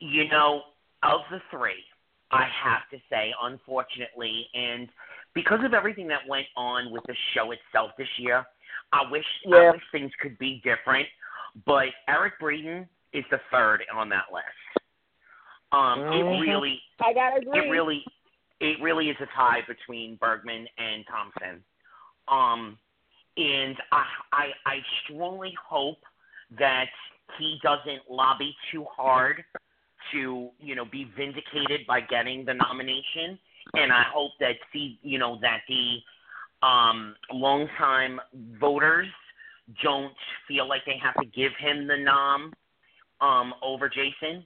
You know, of the three, I have to say, unfortunately, and because of everything that went on with the show itself this year, I wish things could be different. But Eric Breeden is the third on that list. It really is a tie between Bergman and Thompson. And I strongly hope that he doesn't lobby too hard to, be vindicated by getting the nomination. And I hope that longtime voters don't feel like they have to give him the nom over Jason,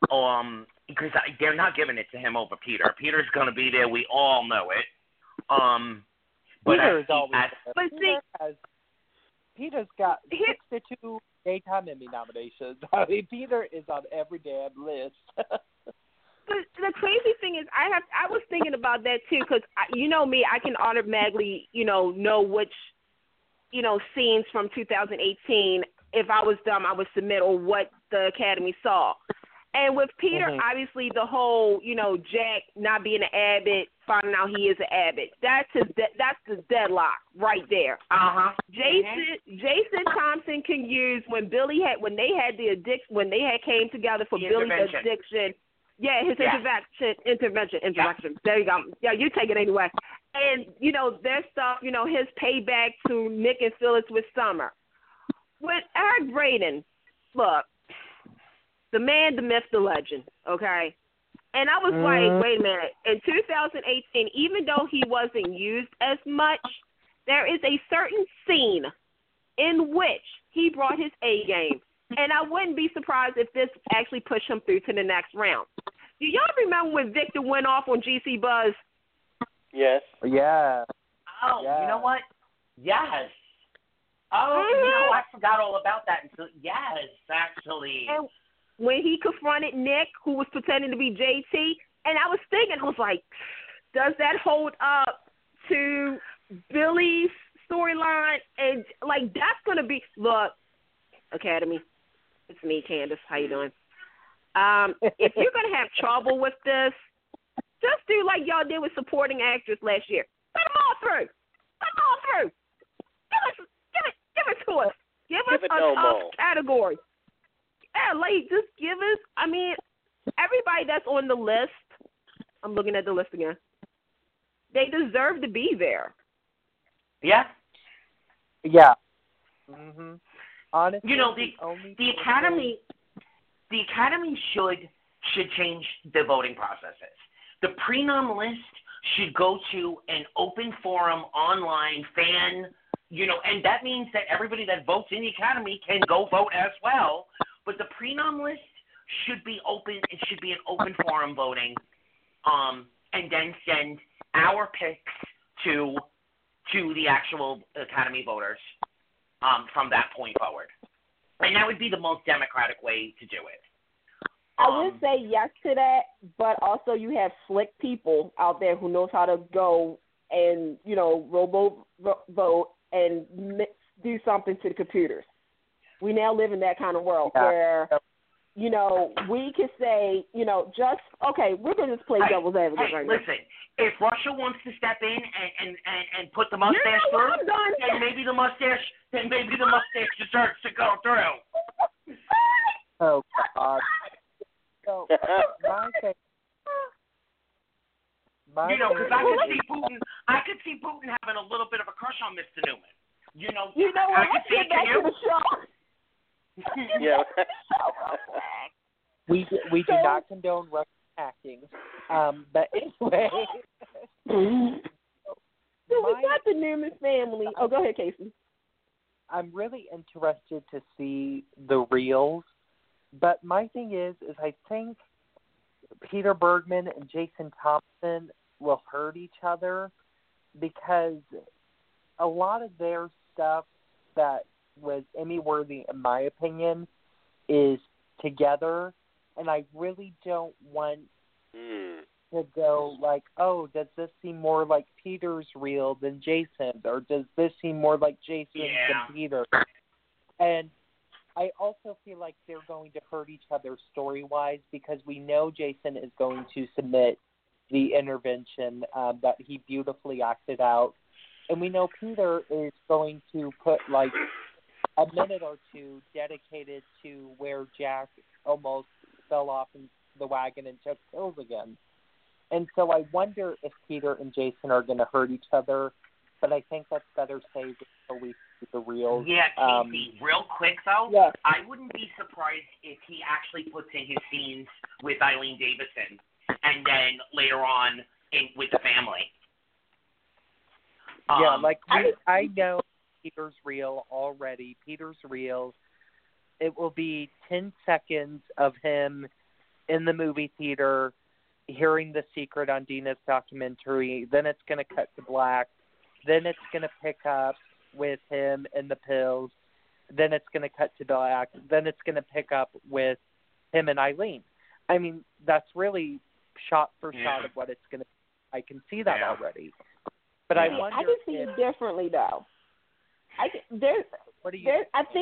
because they're not giving it to him over Peter. Peter's going to be there. We all know it. Peter's got 62 daytime Emmy nominations. I mean, Peter is on every damn list. But the crazy thing is, I was thinking about that too, because me, I can automatically know which scenes from 2018. If I was dumb, I would submit or what the Academy saw. And with Peter, obviously the whole Jack not being an abbot, finding out he is an abbot. That's the deadlock right there. Jason Thompson can use when they had came together for Billy's addiction. Yeah, his intervention. There you go. Yeah, you take it anyway. And, their stuff, his payback to Nick and Phyllis with Summer. With Eric Braden, look, the man, the myth, the legend, okay? And I was like, wait a minute. In 2018, even though he wasn't used as much, there is a certain scene in which he brought his A game. And I wouldn't be surprised if this actually pushed him through to the next round. Do y'all remember when Victor went off on GC Buzz? Yes. Yeah. Oh, yeah. You know what? Yes. Oh, I forgot all about that. Yes, actually. And when he confronted Nick, who was pretending to be JT, and I was like, does that hold up to Billy's storyline? And, that's going to be, look, Academy, it's me, Candace. How you doing? If you're going to have trouble with this, just do like y'all did with supporting actors last year. Put them all through. Give it to us. Give us a category. Yeah, just give us. I mean, everybody that's on the list, I'm looking at the list again, they deserve to be there. Yeah. Yeah. Mm-hmm. Honestly, the Academy should change the voting processes. The prenom list should go to an open forum, online fan, and that means that everybody that votes in the Academy can go vote as well. But the prenom list should be open. It should be an open forum voting, and then send our picks to the actual Academy voters. From that point forward. And that would be the most democratic way to do it. I would say yes to that, but also you have slick people out there who knows how to go and, robo-vote and do something to the computers. We now live in that kind of world where, we could say, we're going to just play devil's advocate right now. Listen. If Russia wants to step in and put the mustache through, then maybe the mustache deserves to go through. Oh God! So because I could see Putin having a little bit of a crush on Mr. Newman. I could see it to the show. Yeah. We do not condone Russia. Acting, but anyway. So we got the Newman family. Oh, go ahead, Casey. I'm really interested to see the reels, but my thing is I think Peter Bergman and Jason Thompson will hurt each other because a lot of their stuff that was Emmy worthy, in my opinion, is together. And I really don't want to go like, oh, does this seem more like Peter's reel than Jason's? Or does this seem more like Jason's than Peter? And I also feel like they're going to hurt each other story-wise because we know Jason is going to submit the intervention that he beautifully acted out. And we know Peter is going to put like a minute or two dedicated to where Jack almost fell off in the wagon and took pills again. And so I wonder if Peter and Jason are going to hurt each other, but I think that's better saved until we see the real. Yeah, Casey, real quick, though, yeah. I wouldn't be surprised if he actually puts in his scenes with Eileen Davison and then later on in, with the family. Yeah, like I know Peter's real already. Peter's real. It will be 10 seconds of him in the movie theater hearing the secret on Dina's documentary. Then it's going to cut to black. Then it's going to pick up with him and the pills. Then it's going to cut to black. Then it's going to pick up with him and Eileen. I mean, that's really shot for shot of what it's going to be. I can see that already. But I wonder. I can see it differently, though. I think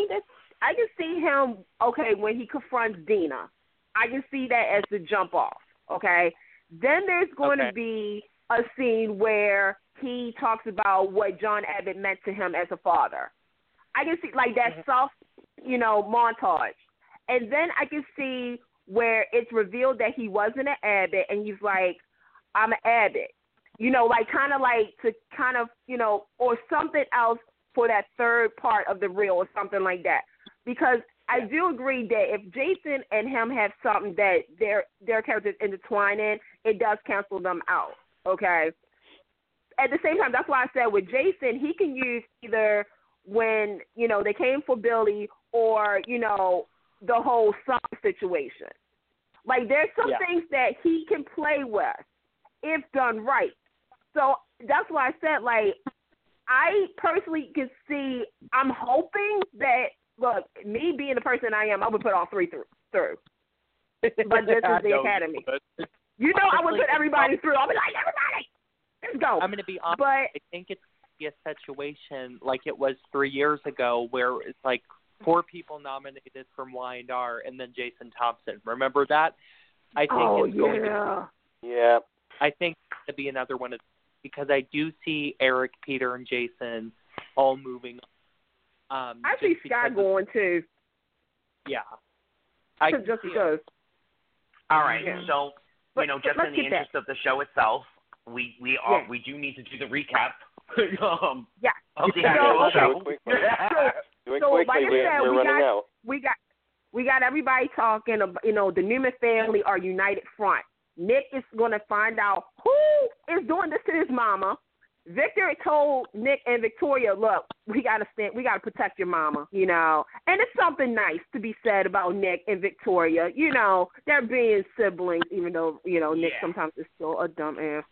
that I can see him. Okay, when he confronts Dina, I can see that as the jump off. Okay, then there's going to be a scene where he talks about what John Abbott meant to him as a father. I can see like that soft, montage, and then I can see where it's revealed that he wasn't an Abbott, and he's like, "I'm an Abbott," or something else for that third part of the reel or something like that. Because I do agree that if Jason and him have something that their characters intertwine in, it does cancel them out, okay? At the same time, that's why I said with Jason, he can use either when, they came for Billy or, the whole son situation. Like, there's some things that he can play with if done right. So that's why I said, like, I personally can see, I'm hoping that, look, me being the person I am, I would put all three through. But this is the Academy. I would put everybody through. I'll be like, everybody, let's go. I'm going to be honest. But I think it's going to be a situation like it was 3 years ago where it's like 4 people nominated from Y&R and then Jason Thompson. Remember that? I think it's going to be. Yeah. I think it's going to be another one of because I do see Eric, Peter, and Jason all moving on. I see Scott going, too. Yeah. I can just see goes. All right. Yeah. So, just in the interest of the show itself, we do need to do the recap. Of the actual show. So like I said, we got everybody talking, the Newman family are united front. Nick is going to find out who is doing this to his mama. Victor told Nick and Victoria, look, we got to protect your mama, And it's something nice to be said about Nick and Victoria, they're being siblings, even though, Nick sometimes is still a dumbass.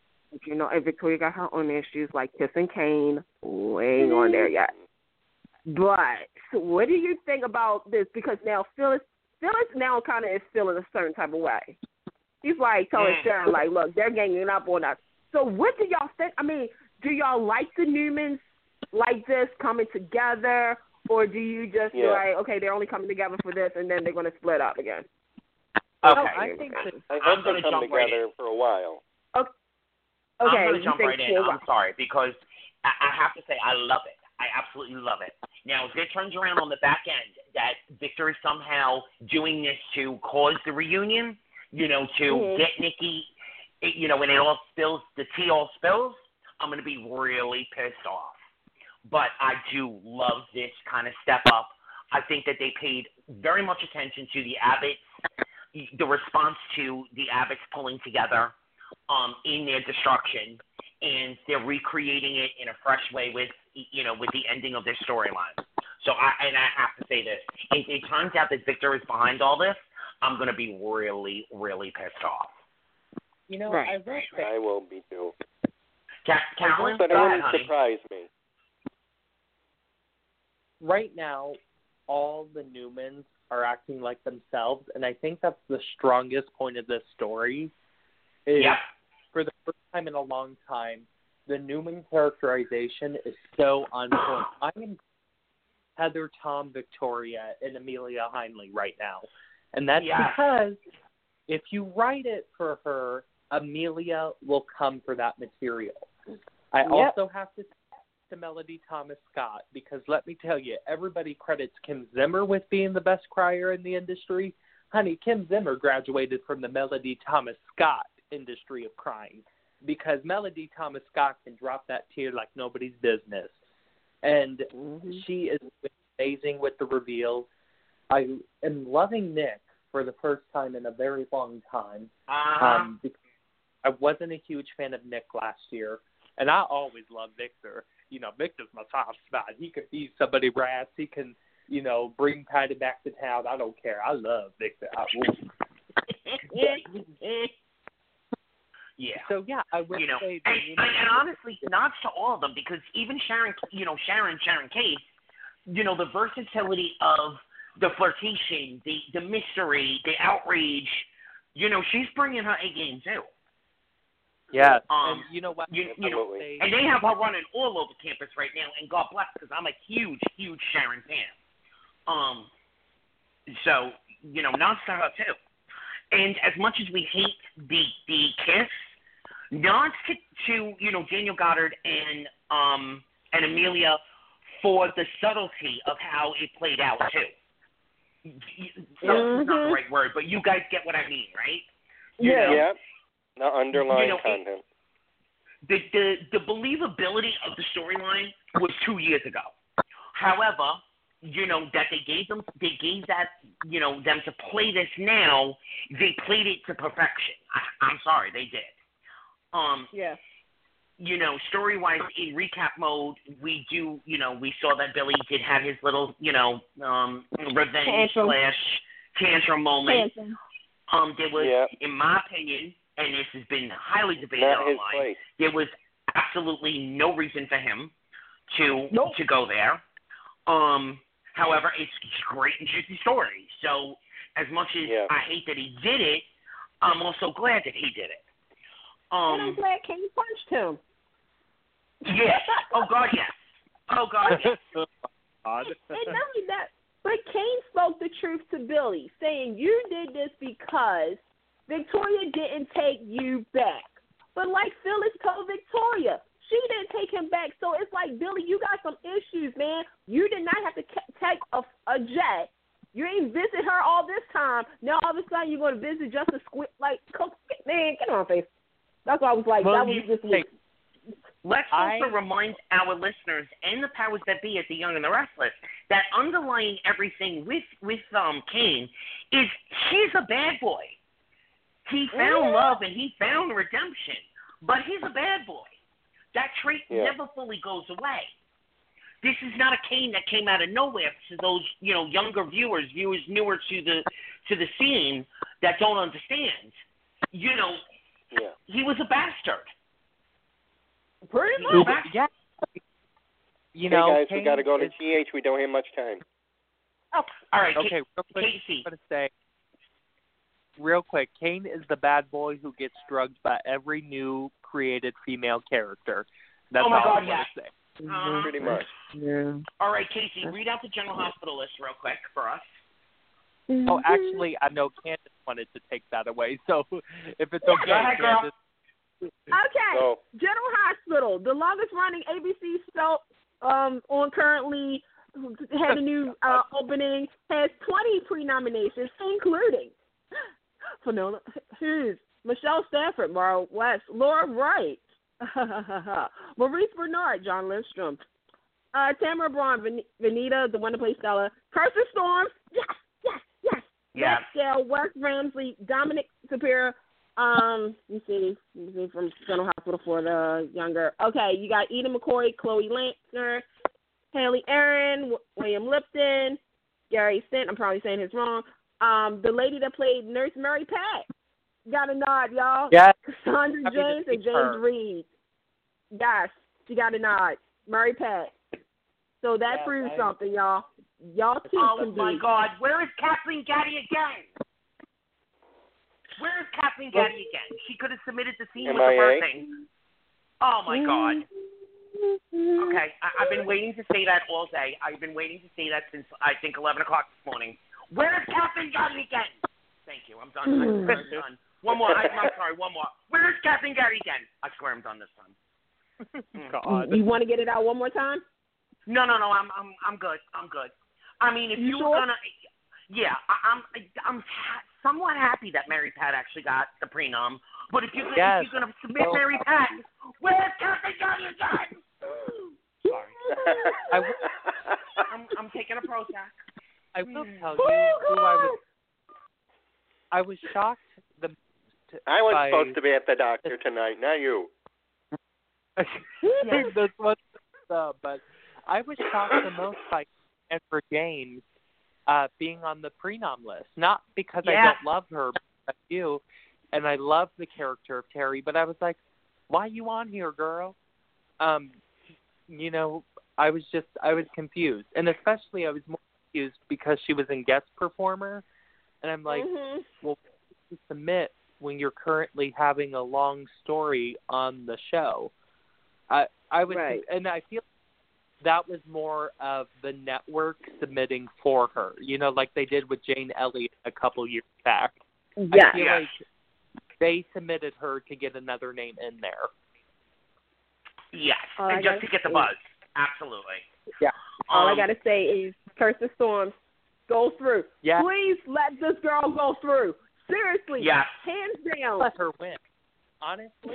And Victoria got her own issues like kissing Kane. Ain't on there yet. But so what do you think about this? Because now Phyllis now kind of is feeling a certain type of way. He's like telling Sharon, like, look, they're ganging up on us. So what do y'all think? I mean, do y'all like the Newmans like this coming together? Or do you just feel like, okay, they're only coming together for this and then they're going to split up again? Okay. I'm going to come together for a while. Okay. I'm going to jump right in. I'm sorry, because I have to say I love it. I absolutely love it. Now, if it turns around on the back end that Victor is somehow doing this to cause the reunion, to get Nikki, when it all spills, the tea all spills, I'm going to be really pissed off. But I do love this kind of step up. I think that they paid very much attention to the response to the Abbotts pulling together in their destruction, and they're recreating it in a fresh way with the ending of their storyline. So I have to say this. If it turns out that Victor is behind all this, I'm going to be really, really pissed off. I will be too. Carolyn, but it wouldn't surprise me. Right now, all the Newmans are acting like themselves, and I think that's the strongest point of this story. For the first time in a long time, the Newman characterization is so on point. I am Heather, Tom, Victoria, and Amelia Hindley right now. And that's because if you write it for her, Amelia will come for that material. I also have to say to Melody Thomas Scott, because let me tell you, everybody credits Kim Zimmer with being the best crier in the industry. Honey, Kim Zimmer graduated from the Melody Thomas Scott industry of crying, because Melody Thomas Scott can drop that tear like nobody's business. And she is amazing with the reveals. I am loving Nick for the first time in a very long time. Because I wasn't a huge fan of Nick last year, and I always loved Victor. You know, Victor's my top spot. He could be somebody brass. He can, you know, bring Patty back to town. I don't care. I love Victor. Yeah. So, yeah, I would say... And honestly, nods to all of them, because even Sharon Cade, you know, the versatility of the flirtation, the mystery, the outrage, you know, she's bringing her A game, too. Yeah. And you know what? You know, and they have her running all over campus right now, and God bless, because I'm a huge, huge Sharon fan. So, you know, nods to her, too. And as much as we hate the kiss, nods to you know, Daniel Goddard and Amelia for the subtlety of how it played out too. No, it's not the right word, but you guys get what I mean, right? You know, the underlying content. The believability of the storyline was 2 years ago. However, you know, that they gave them to play this now, they played it to perfection. I'm sorry, they did. Yeah. You know, story-wise, in recap mode, we do, you know, we saw that Billy did have his little, you know, revenge / tantrum moment. There was, in my opinion, and this has been highly debated online, there was absolutely no reason for him to go there. However, it's a great and juicy story. So, as much as I hate that he did it, I'm also glad that he did it. And I'm glad Katie punched him. Yeah. Oh, God, yes. Oh, God, yes. And not only that, but Kane spoke the truth to Billy, saying, you did this because Victoria didn't take you back. But like Phyllis told Victoria, she didn't take him back. So it's like, Billy, you got some issues, man. You did not have to take a jet. You ain't visit her all this time. Now all of a sudden you're going to visit just a squid. Like, man, get on, face. That's why I was like, that was just weird. Let's also remind our listeners and the powers that be at the Young and the Restless that underlying everything with Kane is he's a bad boy. He found love and he found redemption, but he's a bad boy. That trait never fully goes away. This is not a Kane that came out of nowhere. To those, you know, younger viewers newer to the scene that don't understand, you know, he was a bastard. Pretty much. Yeah. You know, hey guys, Kane, we got to go to GH. We don't have much time. Oh, all right. Okay. Casey, I'm gonna say real quick. Kane is the bad boy who gets drugged by every new created female character. That's all I'm going to say. Pretty much. Yeah. All right, Casey, read out the General Hospital list real quick for us. Oh, actually, I know Candace wanted to take that away, so if it's okay, Candace. Okay, so. General Hospital, the longest-running ABC soap on currently, had a new opening, has 20 pre-nominations, including Finola Hughes, Michelle Stafford, Mara West, Laura Wright, Maurice Bernard, John Lindstrom, Tamara Braun, Vanita, the one to play Stella, Kirsten Storms, yes. Scale, Wes Ramsey, Dominic Sapir, you see from General Hospital for the younger. Okay, you got Eden McCoy, Chloe Lansner, Haley Aaron, William Lipton, Gary Sent, I'm probably saying his wrong, the lady that played Nurse Mary Pat. Got a nod, y'all. Yes. Cassandra James and James Reed. Yes, she got a nod. Murray Pat. So that proves something, y'all. Y'all too. Oh, my God. Where is Kathleen Gaddy again? She could have submitted the scene with the birthday. Oh, my God. Okay, I've been waiting to say that all day. I've been waiting to say that since, I think, 11 o'clock this morning. Where is Kathleen Gaddy again? Thank you. I'm done. One more. I'm sorry, one more. Where's Captain Gary again? I swear I'm done this time. God. You want to get it out one more time? No. I'm good. I'm good. I mean, if you were gonna, yeah, I'm somewhat happy that Mary Pat actually got the prenup. But if you're gonna submit Mary Pat, where's Captain Gary again? Sorry. I'm taking a Prozac. I will tell you who I was shocked. I was supposed to be at the doctor tonight, not you. That's what's up, but I was shocked the most by Amber Gaines being on the prenom list. Not because I don't love her, but you. And I love the character of Terry, but I was like, why you on here, girl? You know, I was confused. And especially I was more confused because she was in guest performer. And I'm like, well, submit when you're currently having a long story on the show. And I feel that was more of the network submitting for her, you know, like they did with Jane Elliott a couple years back. Yeah. I feel like they submitted her to get another name in there. Yes, and just to get the buzz. Absolutely. Yeah. All I got to say is Curse the Storm, go through. Yeah. Please let this girl go through. Seriously, hands down. Let her win. Honestly,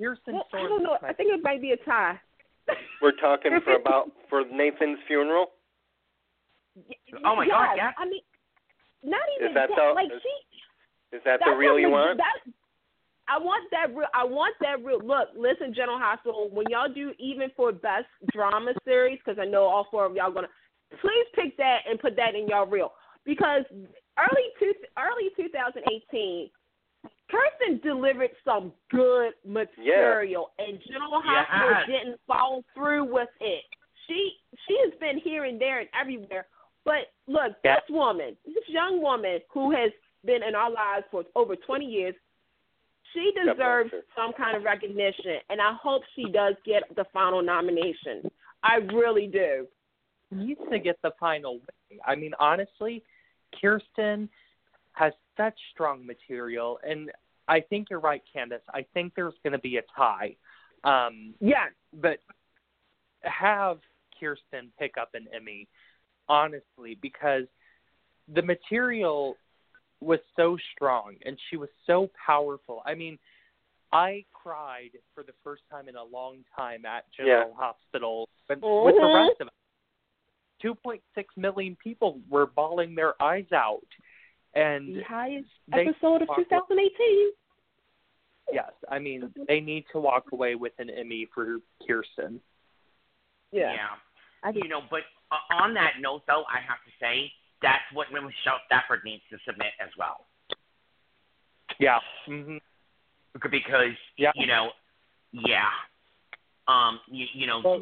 I don't know. I think it might be a tie. We're talking for Nathan's funeral? Oh, my God, yeah. I mean, not even is that the real you want? I want that real. Look, listen, General Hospital, when y'all do even for best drama series, because I know all four of y'all going to, please pick that and put that in y'all reel. Because early 2018, Kirsten delivered some good material, and General Hospital didn't follow through with it. She has been here and there and everywhere. But look, this woman, this young woman who has been in our lives for over 20 years, she deserves some kind of recognition, and I hope she does get the final nomination. I really do. Needs to get the final win. I mean, honestly, Kirsten has such strong material, and I think you're right, Candace. I think there's going to be a tie. But have Kirsten pick up an Emmy, honestly, because the material was so strong, and she was so powerful. I mean, I cried for the first time in a long time at General Hospital with the rest of us. 2.6 million people were bawling their eyes out. And the highest episode of 2018. Yes, I mean, they need to walk away with an Emmy for Kirsten. Yeah. You know, but on that note, though, I have to say, that's what Michelle Stafford needs to submit as well. Yeah. Mm-hmm. Because, you know, you know,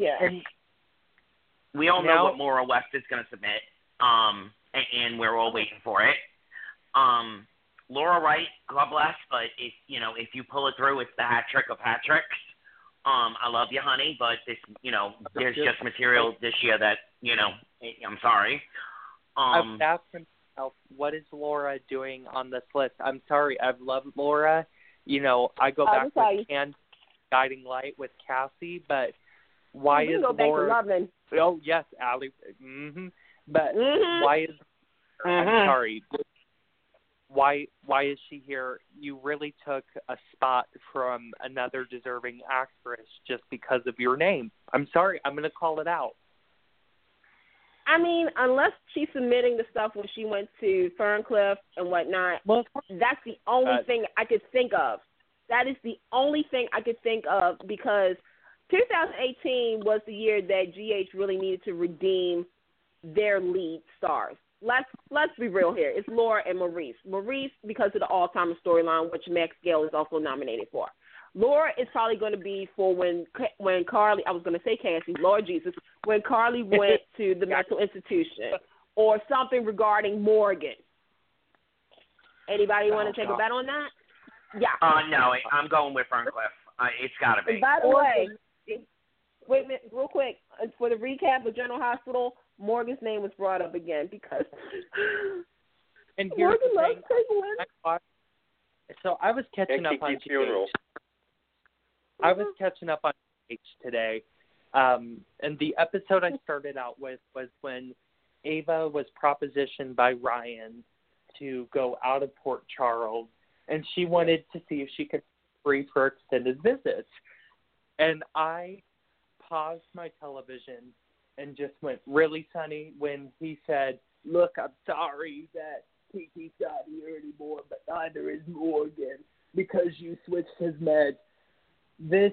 we all know what Maura West is going to submit, and we're all waiting for it. Laura Wright, God bless, but if you pull it through, it's the hat trick of hat tricks. I love you, honey, but this, there's just material this year that, I'm sorry. I've asked myself, what is Laura doing on this list? I'm sorry, I've loved Laura. You know, I go back to Candy, Guiding Light with Cassie, but why is Laura? Oh yes, Allie. Mm-hmm. But why is? I'm sorry. Why is she here? You really took a spot from another deserving actress just because of your name. I'm sorry. I'm going to call it out. I mean, unless she's submitting the stuff when she went to Ferncliff and whatnot, that's the only thing I could think of. That is the only thing I could think of, because 2018 was the year that GH really needed to redeem their lead stars. Let's be real here. It's Laura and Maurice. Maurice, because of the all-time storyline, which Max Gale is also nominated for. Laura is probably going to be for when Carly, I was going to say Cassie, Lord Jesus, when Carly went to the mental institution or something regarding Morgan. Anybody want to take a bet on that? Yeah. No, I'm going with Ferncliff. It's got to be. And by the way, wait a minute, real quick, for the recap of General Hospital, Morgan's name was brought up again because Morgan loves Cleveland. So I was catching up on funeral. I was catching up on today, and the episode I started out with was when Ava was propositioned by Ryan to go out of Port Charles, and she wanted to see if she could free for extended visits. And I paused my television and just went, really, Sonny, when he said, look, I'm sorry that Kiki's not here anymore, but neither is Morgan because you switched his meds. This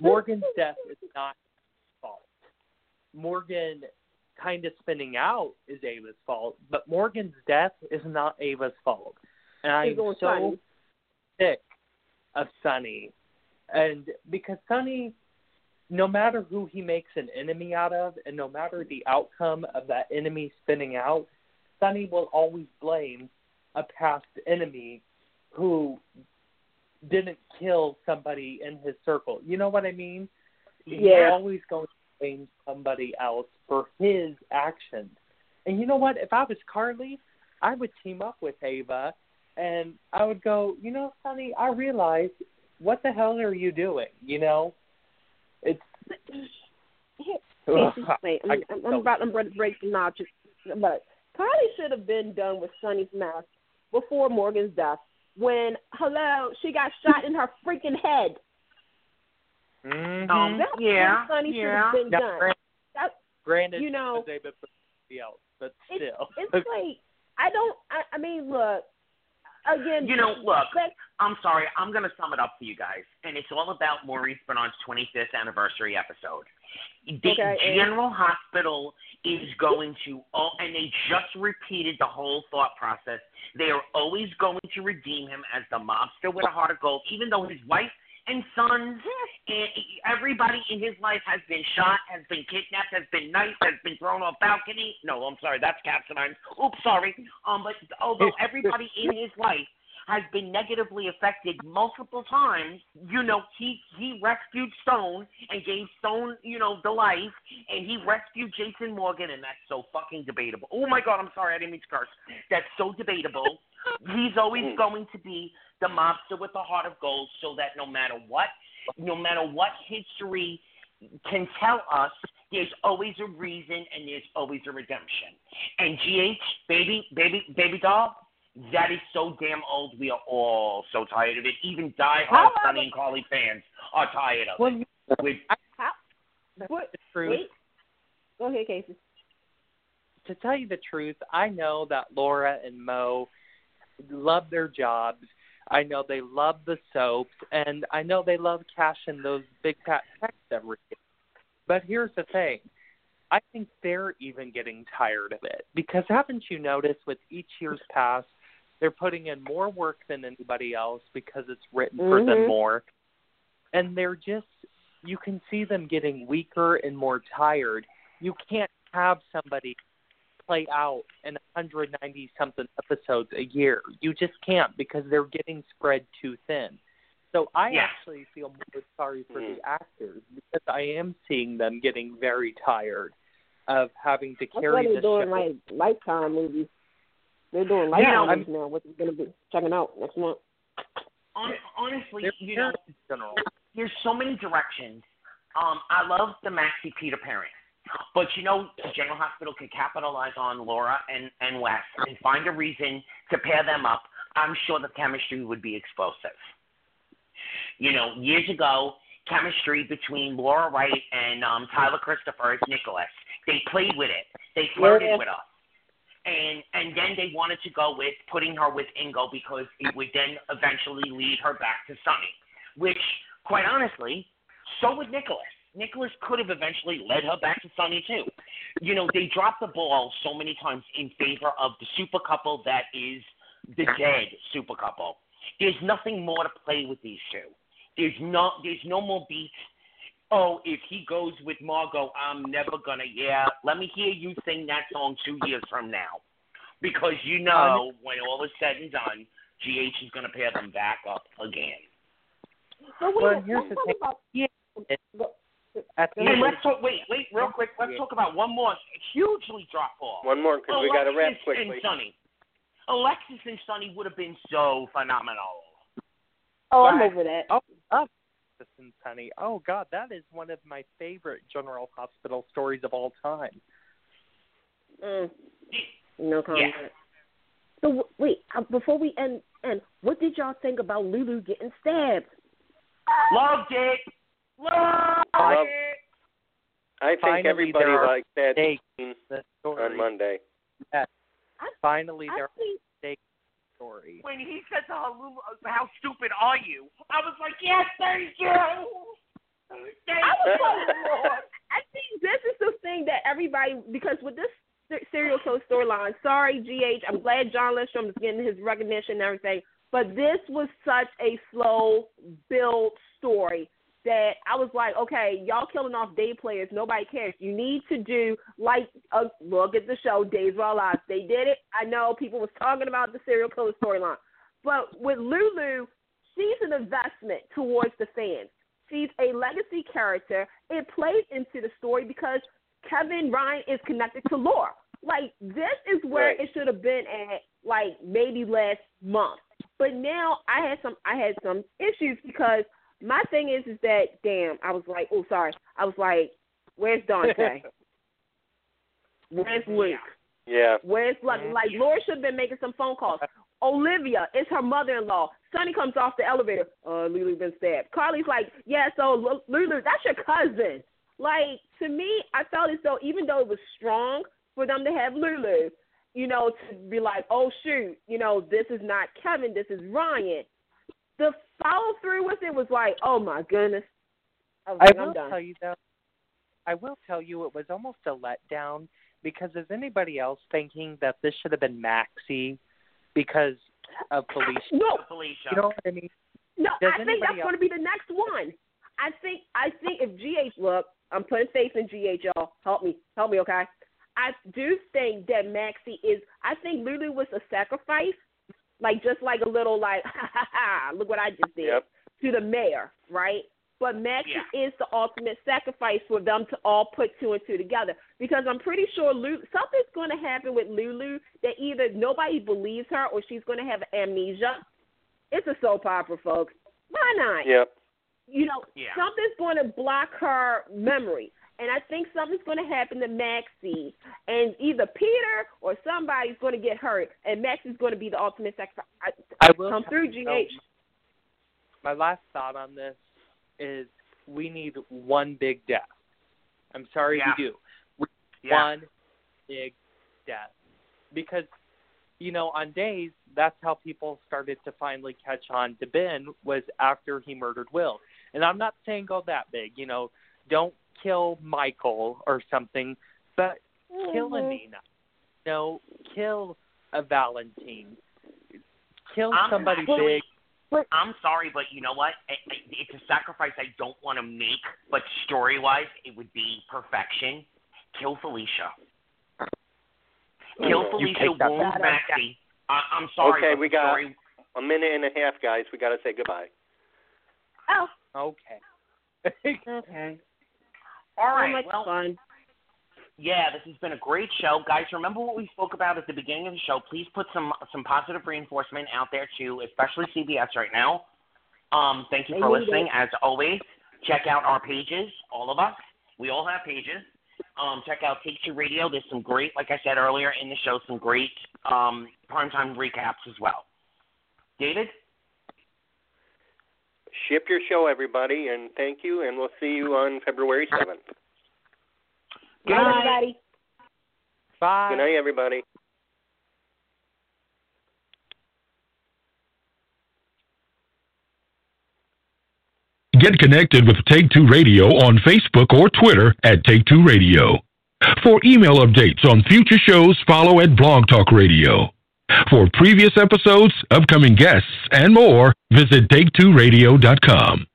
Morgan's death is not his fault. Morgan kind of spinning out is Ava's fault, but Morgan's death is not Ava's fault. And I'm so sick of Sonny. And because Sonny, no matter who he makes an enemy out of, and no matter the outcome of that enemy spinning out, Sonny will always blame a past enemy who didn't kill somebody in his circle. You know what I mean? Yeah. He's always going to blame somebody else for his actions. And you know what? If I was Carly, I would team up with Ava, and I would go, you know, Sonny, I realize, what the hell are you doing? You know? It's... Wait, I'm about to break the knot. But Carly should have been done with Sonny's mouth before Morgan's death. When, hello, she got shot in her freaking head. Mm-hmm. Sonny should have been done. Granted, you know, else, but still. It's like, I mean, look. Again, you know, look, I'm sorry. I'm going to sum it up for you guys. And it's all about Maurice Bernard's 25th anniversary episode. General Hospital is going to, and they just repeated the whole thought process. They are always going to redeem him as the mobster with a heart of gold, even though his wife and sons and everybody in his life has been shot, has been kidnapped, has been knifed, has been thrown off balcony. No, I'm sorry, that's Capsonimes. Oops, sorry. But although everybody in his life has been negatively affected multiple times, you know, he rescued Stone and gave Stone, you know, the life, and he rescued Jason Morgan, and that's so fucking debatable. Oh, my God, I'm sorry, I didn't mean to curse. That's so debatable. He's always going to be the mobster with the heart of gold, so that no matter what history can tell us, there's always a reason and there's always a redemption. And GH, baby doll, that is so damn old. We are all so tired of it. Even diehard Sonny and Carly fans are tired of it. Go ahead, Casey. To tell you the truth, I know that Laura and Mo love their jobs. I know they love the soaps, and I know they love cashing those big fat checks every day. But here's the thing. I think they're even getting tired of it, because haven't you noticed with each year's pass, they're putting in more work than anybody else because it's written for them more. And they're just, you can see them getting weaker and more tired. You can't have somebody play out in 190-something episodes a year. You just can't, because they're getting spread too thin. So I actually feel more sorry for the actors, because I am seeing them getting very tired of having to carry this show. That's why they're doing Lifetime movies. They're doing Lifetime movies now, which is going to be checking out next month. Honestly, you know, there's so many directions. I love the Maxie Peter parents. But, you know, General Hospital could capitalize on Laura and Wes and find a reason to pair them up. I'm sure the chemistry would be explosive. You know, years ago, chemistry between Laura Wright and Tyler Christopher as Nicholas. They played with it. They flirted with us. And then they wanted to go with putting her with Ingo, because it would then eventually lead her back to Sonny, which, quite honestly, so would Nicholas. Nicholas could have eventually led her back to Sonny, too. You know, they dropped the ball so many times in favor of the super couple that is the dead super couple. There's nothing more to play with these two. There's no more beats. Oh, if he goes with Margot, I'm never going to, let me hear you sing that song 2 years from now. Because you know, when all is said and done, GH is going to pair them back up again. Well, here's the thing. And let's talk, wait, real quick. Let's talk about one more hugely drop off. One more, because we got to wrap quickly. And Sonny. Alexis and Sonny would have been so phenomenal. Oh, but, I'm over that. Oh, Alexis and Sonny. Oh, God, that is one of my favorite General Hospital stories of all time. No comment. Yeah. So, wait, before we end, what did y'all think about Lulu getting stabbed? Loved it. Loved it. I think finally, everybody liked that scene on Monday. Yes. Finally, their mistake story. When he said to Lulu, how stupid are you? I was like, yes, thank you. I was like, Lord. I think this is the thing that everybody, because with this serial killer storyline, sorry, GH, I'm glad John Lindstrom is getting his recognition and everything, but this was such a slow build story that I was like, okay, y'all killing off day players. Nobody cares. You need to do, like, look at the show, Days of Our Lives. They did it. I know people was talking about the serial killer storyline. But with Lulu, she's an investment towards the fans. She's a legacy character. It plays into the story because Kevin Ryan is connected to Laura. Like, this is where it should have been at, like, maybe last month. But now I had some issues because my thing is that, damn, I was like, oh, sorry. I was like, where's Dante? Where's Luke? Yeah. Where's Lucky? Like, Laura should have been making some phone calls. Olivia is her mother-in-law. Sonny comes off the elevator. Lulu's been stabbed. Carly's like, yeah, so Lulu, that's your cousin. Like, to me, I felt as though even though it was strong for them to have Lulu, you know, to be like, oh, shoot, you know, this is not Kevin, this is Ryan. The follow-through with it was like, oh, my goodness. I will tell you, it was almost a letdown because is anybody else thinking that this should have been Maxie because of Felicia? No. You know what I mean? No, I think that's going to be the next one. I think if GH, look, I'm putting faith in GH, y'all. Help me, okay? I do think that Maxie is, I think Lulu was a sacrifice. Like, just like a little, like, ha, ha, ha, look what I just did to the mayor, right? But Maxie is the ultimate sacrifice for them to all put two and two together. Because I'm pretty sure something's going to happen with Lulu that either nobody believes her or she's going to have amnesia. It's a soap opera, folks. Why not? Yep. You know, something's going to block her memory. And I think something's going to happen to Maxie. And either Peter or somebody's going to get hurt. And Maxie's going to be the ultimate sacrifice. I will come through, GH. My last thought on this is we need one big death. I'm sorry we do. One big death. Because, you know, on Days, that's how people started to finally catch on to Ben was after he murdered Will. And I'm not saying go that big. You know, don't kill Michael or something, but kill a Nina. No, kill a Valentine. Kill somebody big. I'm sorry, but you know what? It's a sacrifice I don't want to make, but story-wise, it would be perfection. Kill Felicia. Kill Felicia, wound Maxie. I'm sorry. Okay, we got a minute and a half, guys. We got to say goodbye. Oh. Okay. Okay. All right, well, fun. Yeah, this has been a great show. Guys, remember what we spoke about at the beginning of the show. Please put some positive reinforcement out there, too, especially CBS right now. Thank you for listening. As always, check out our pages, all of us. We all have pages. Check out Take Two Radio. There's some great, like I said earlier in the show, some great primetime recaps as well. David? Ship your show, everybody, and thank you, and we'll see you on February 7th. Good night, everybody. Bye. Good night, everybody. Get connected with Take Two Radio on Facebook or Twitter at Take Two Radio. For email updates on future shows, follow at Blog Talk Radio. For previous episodes, upcoming guests, and more, visit Take2Radio.com.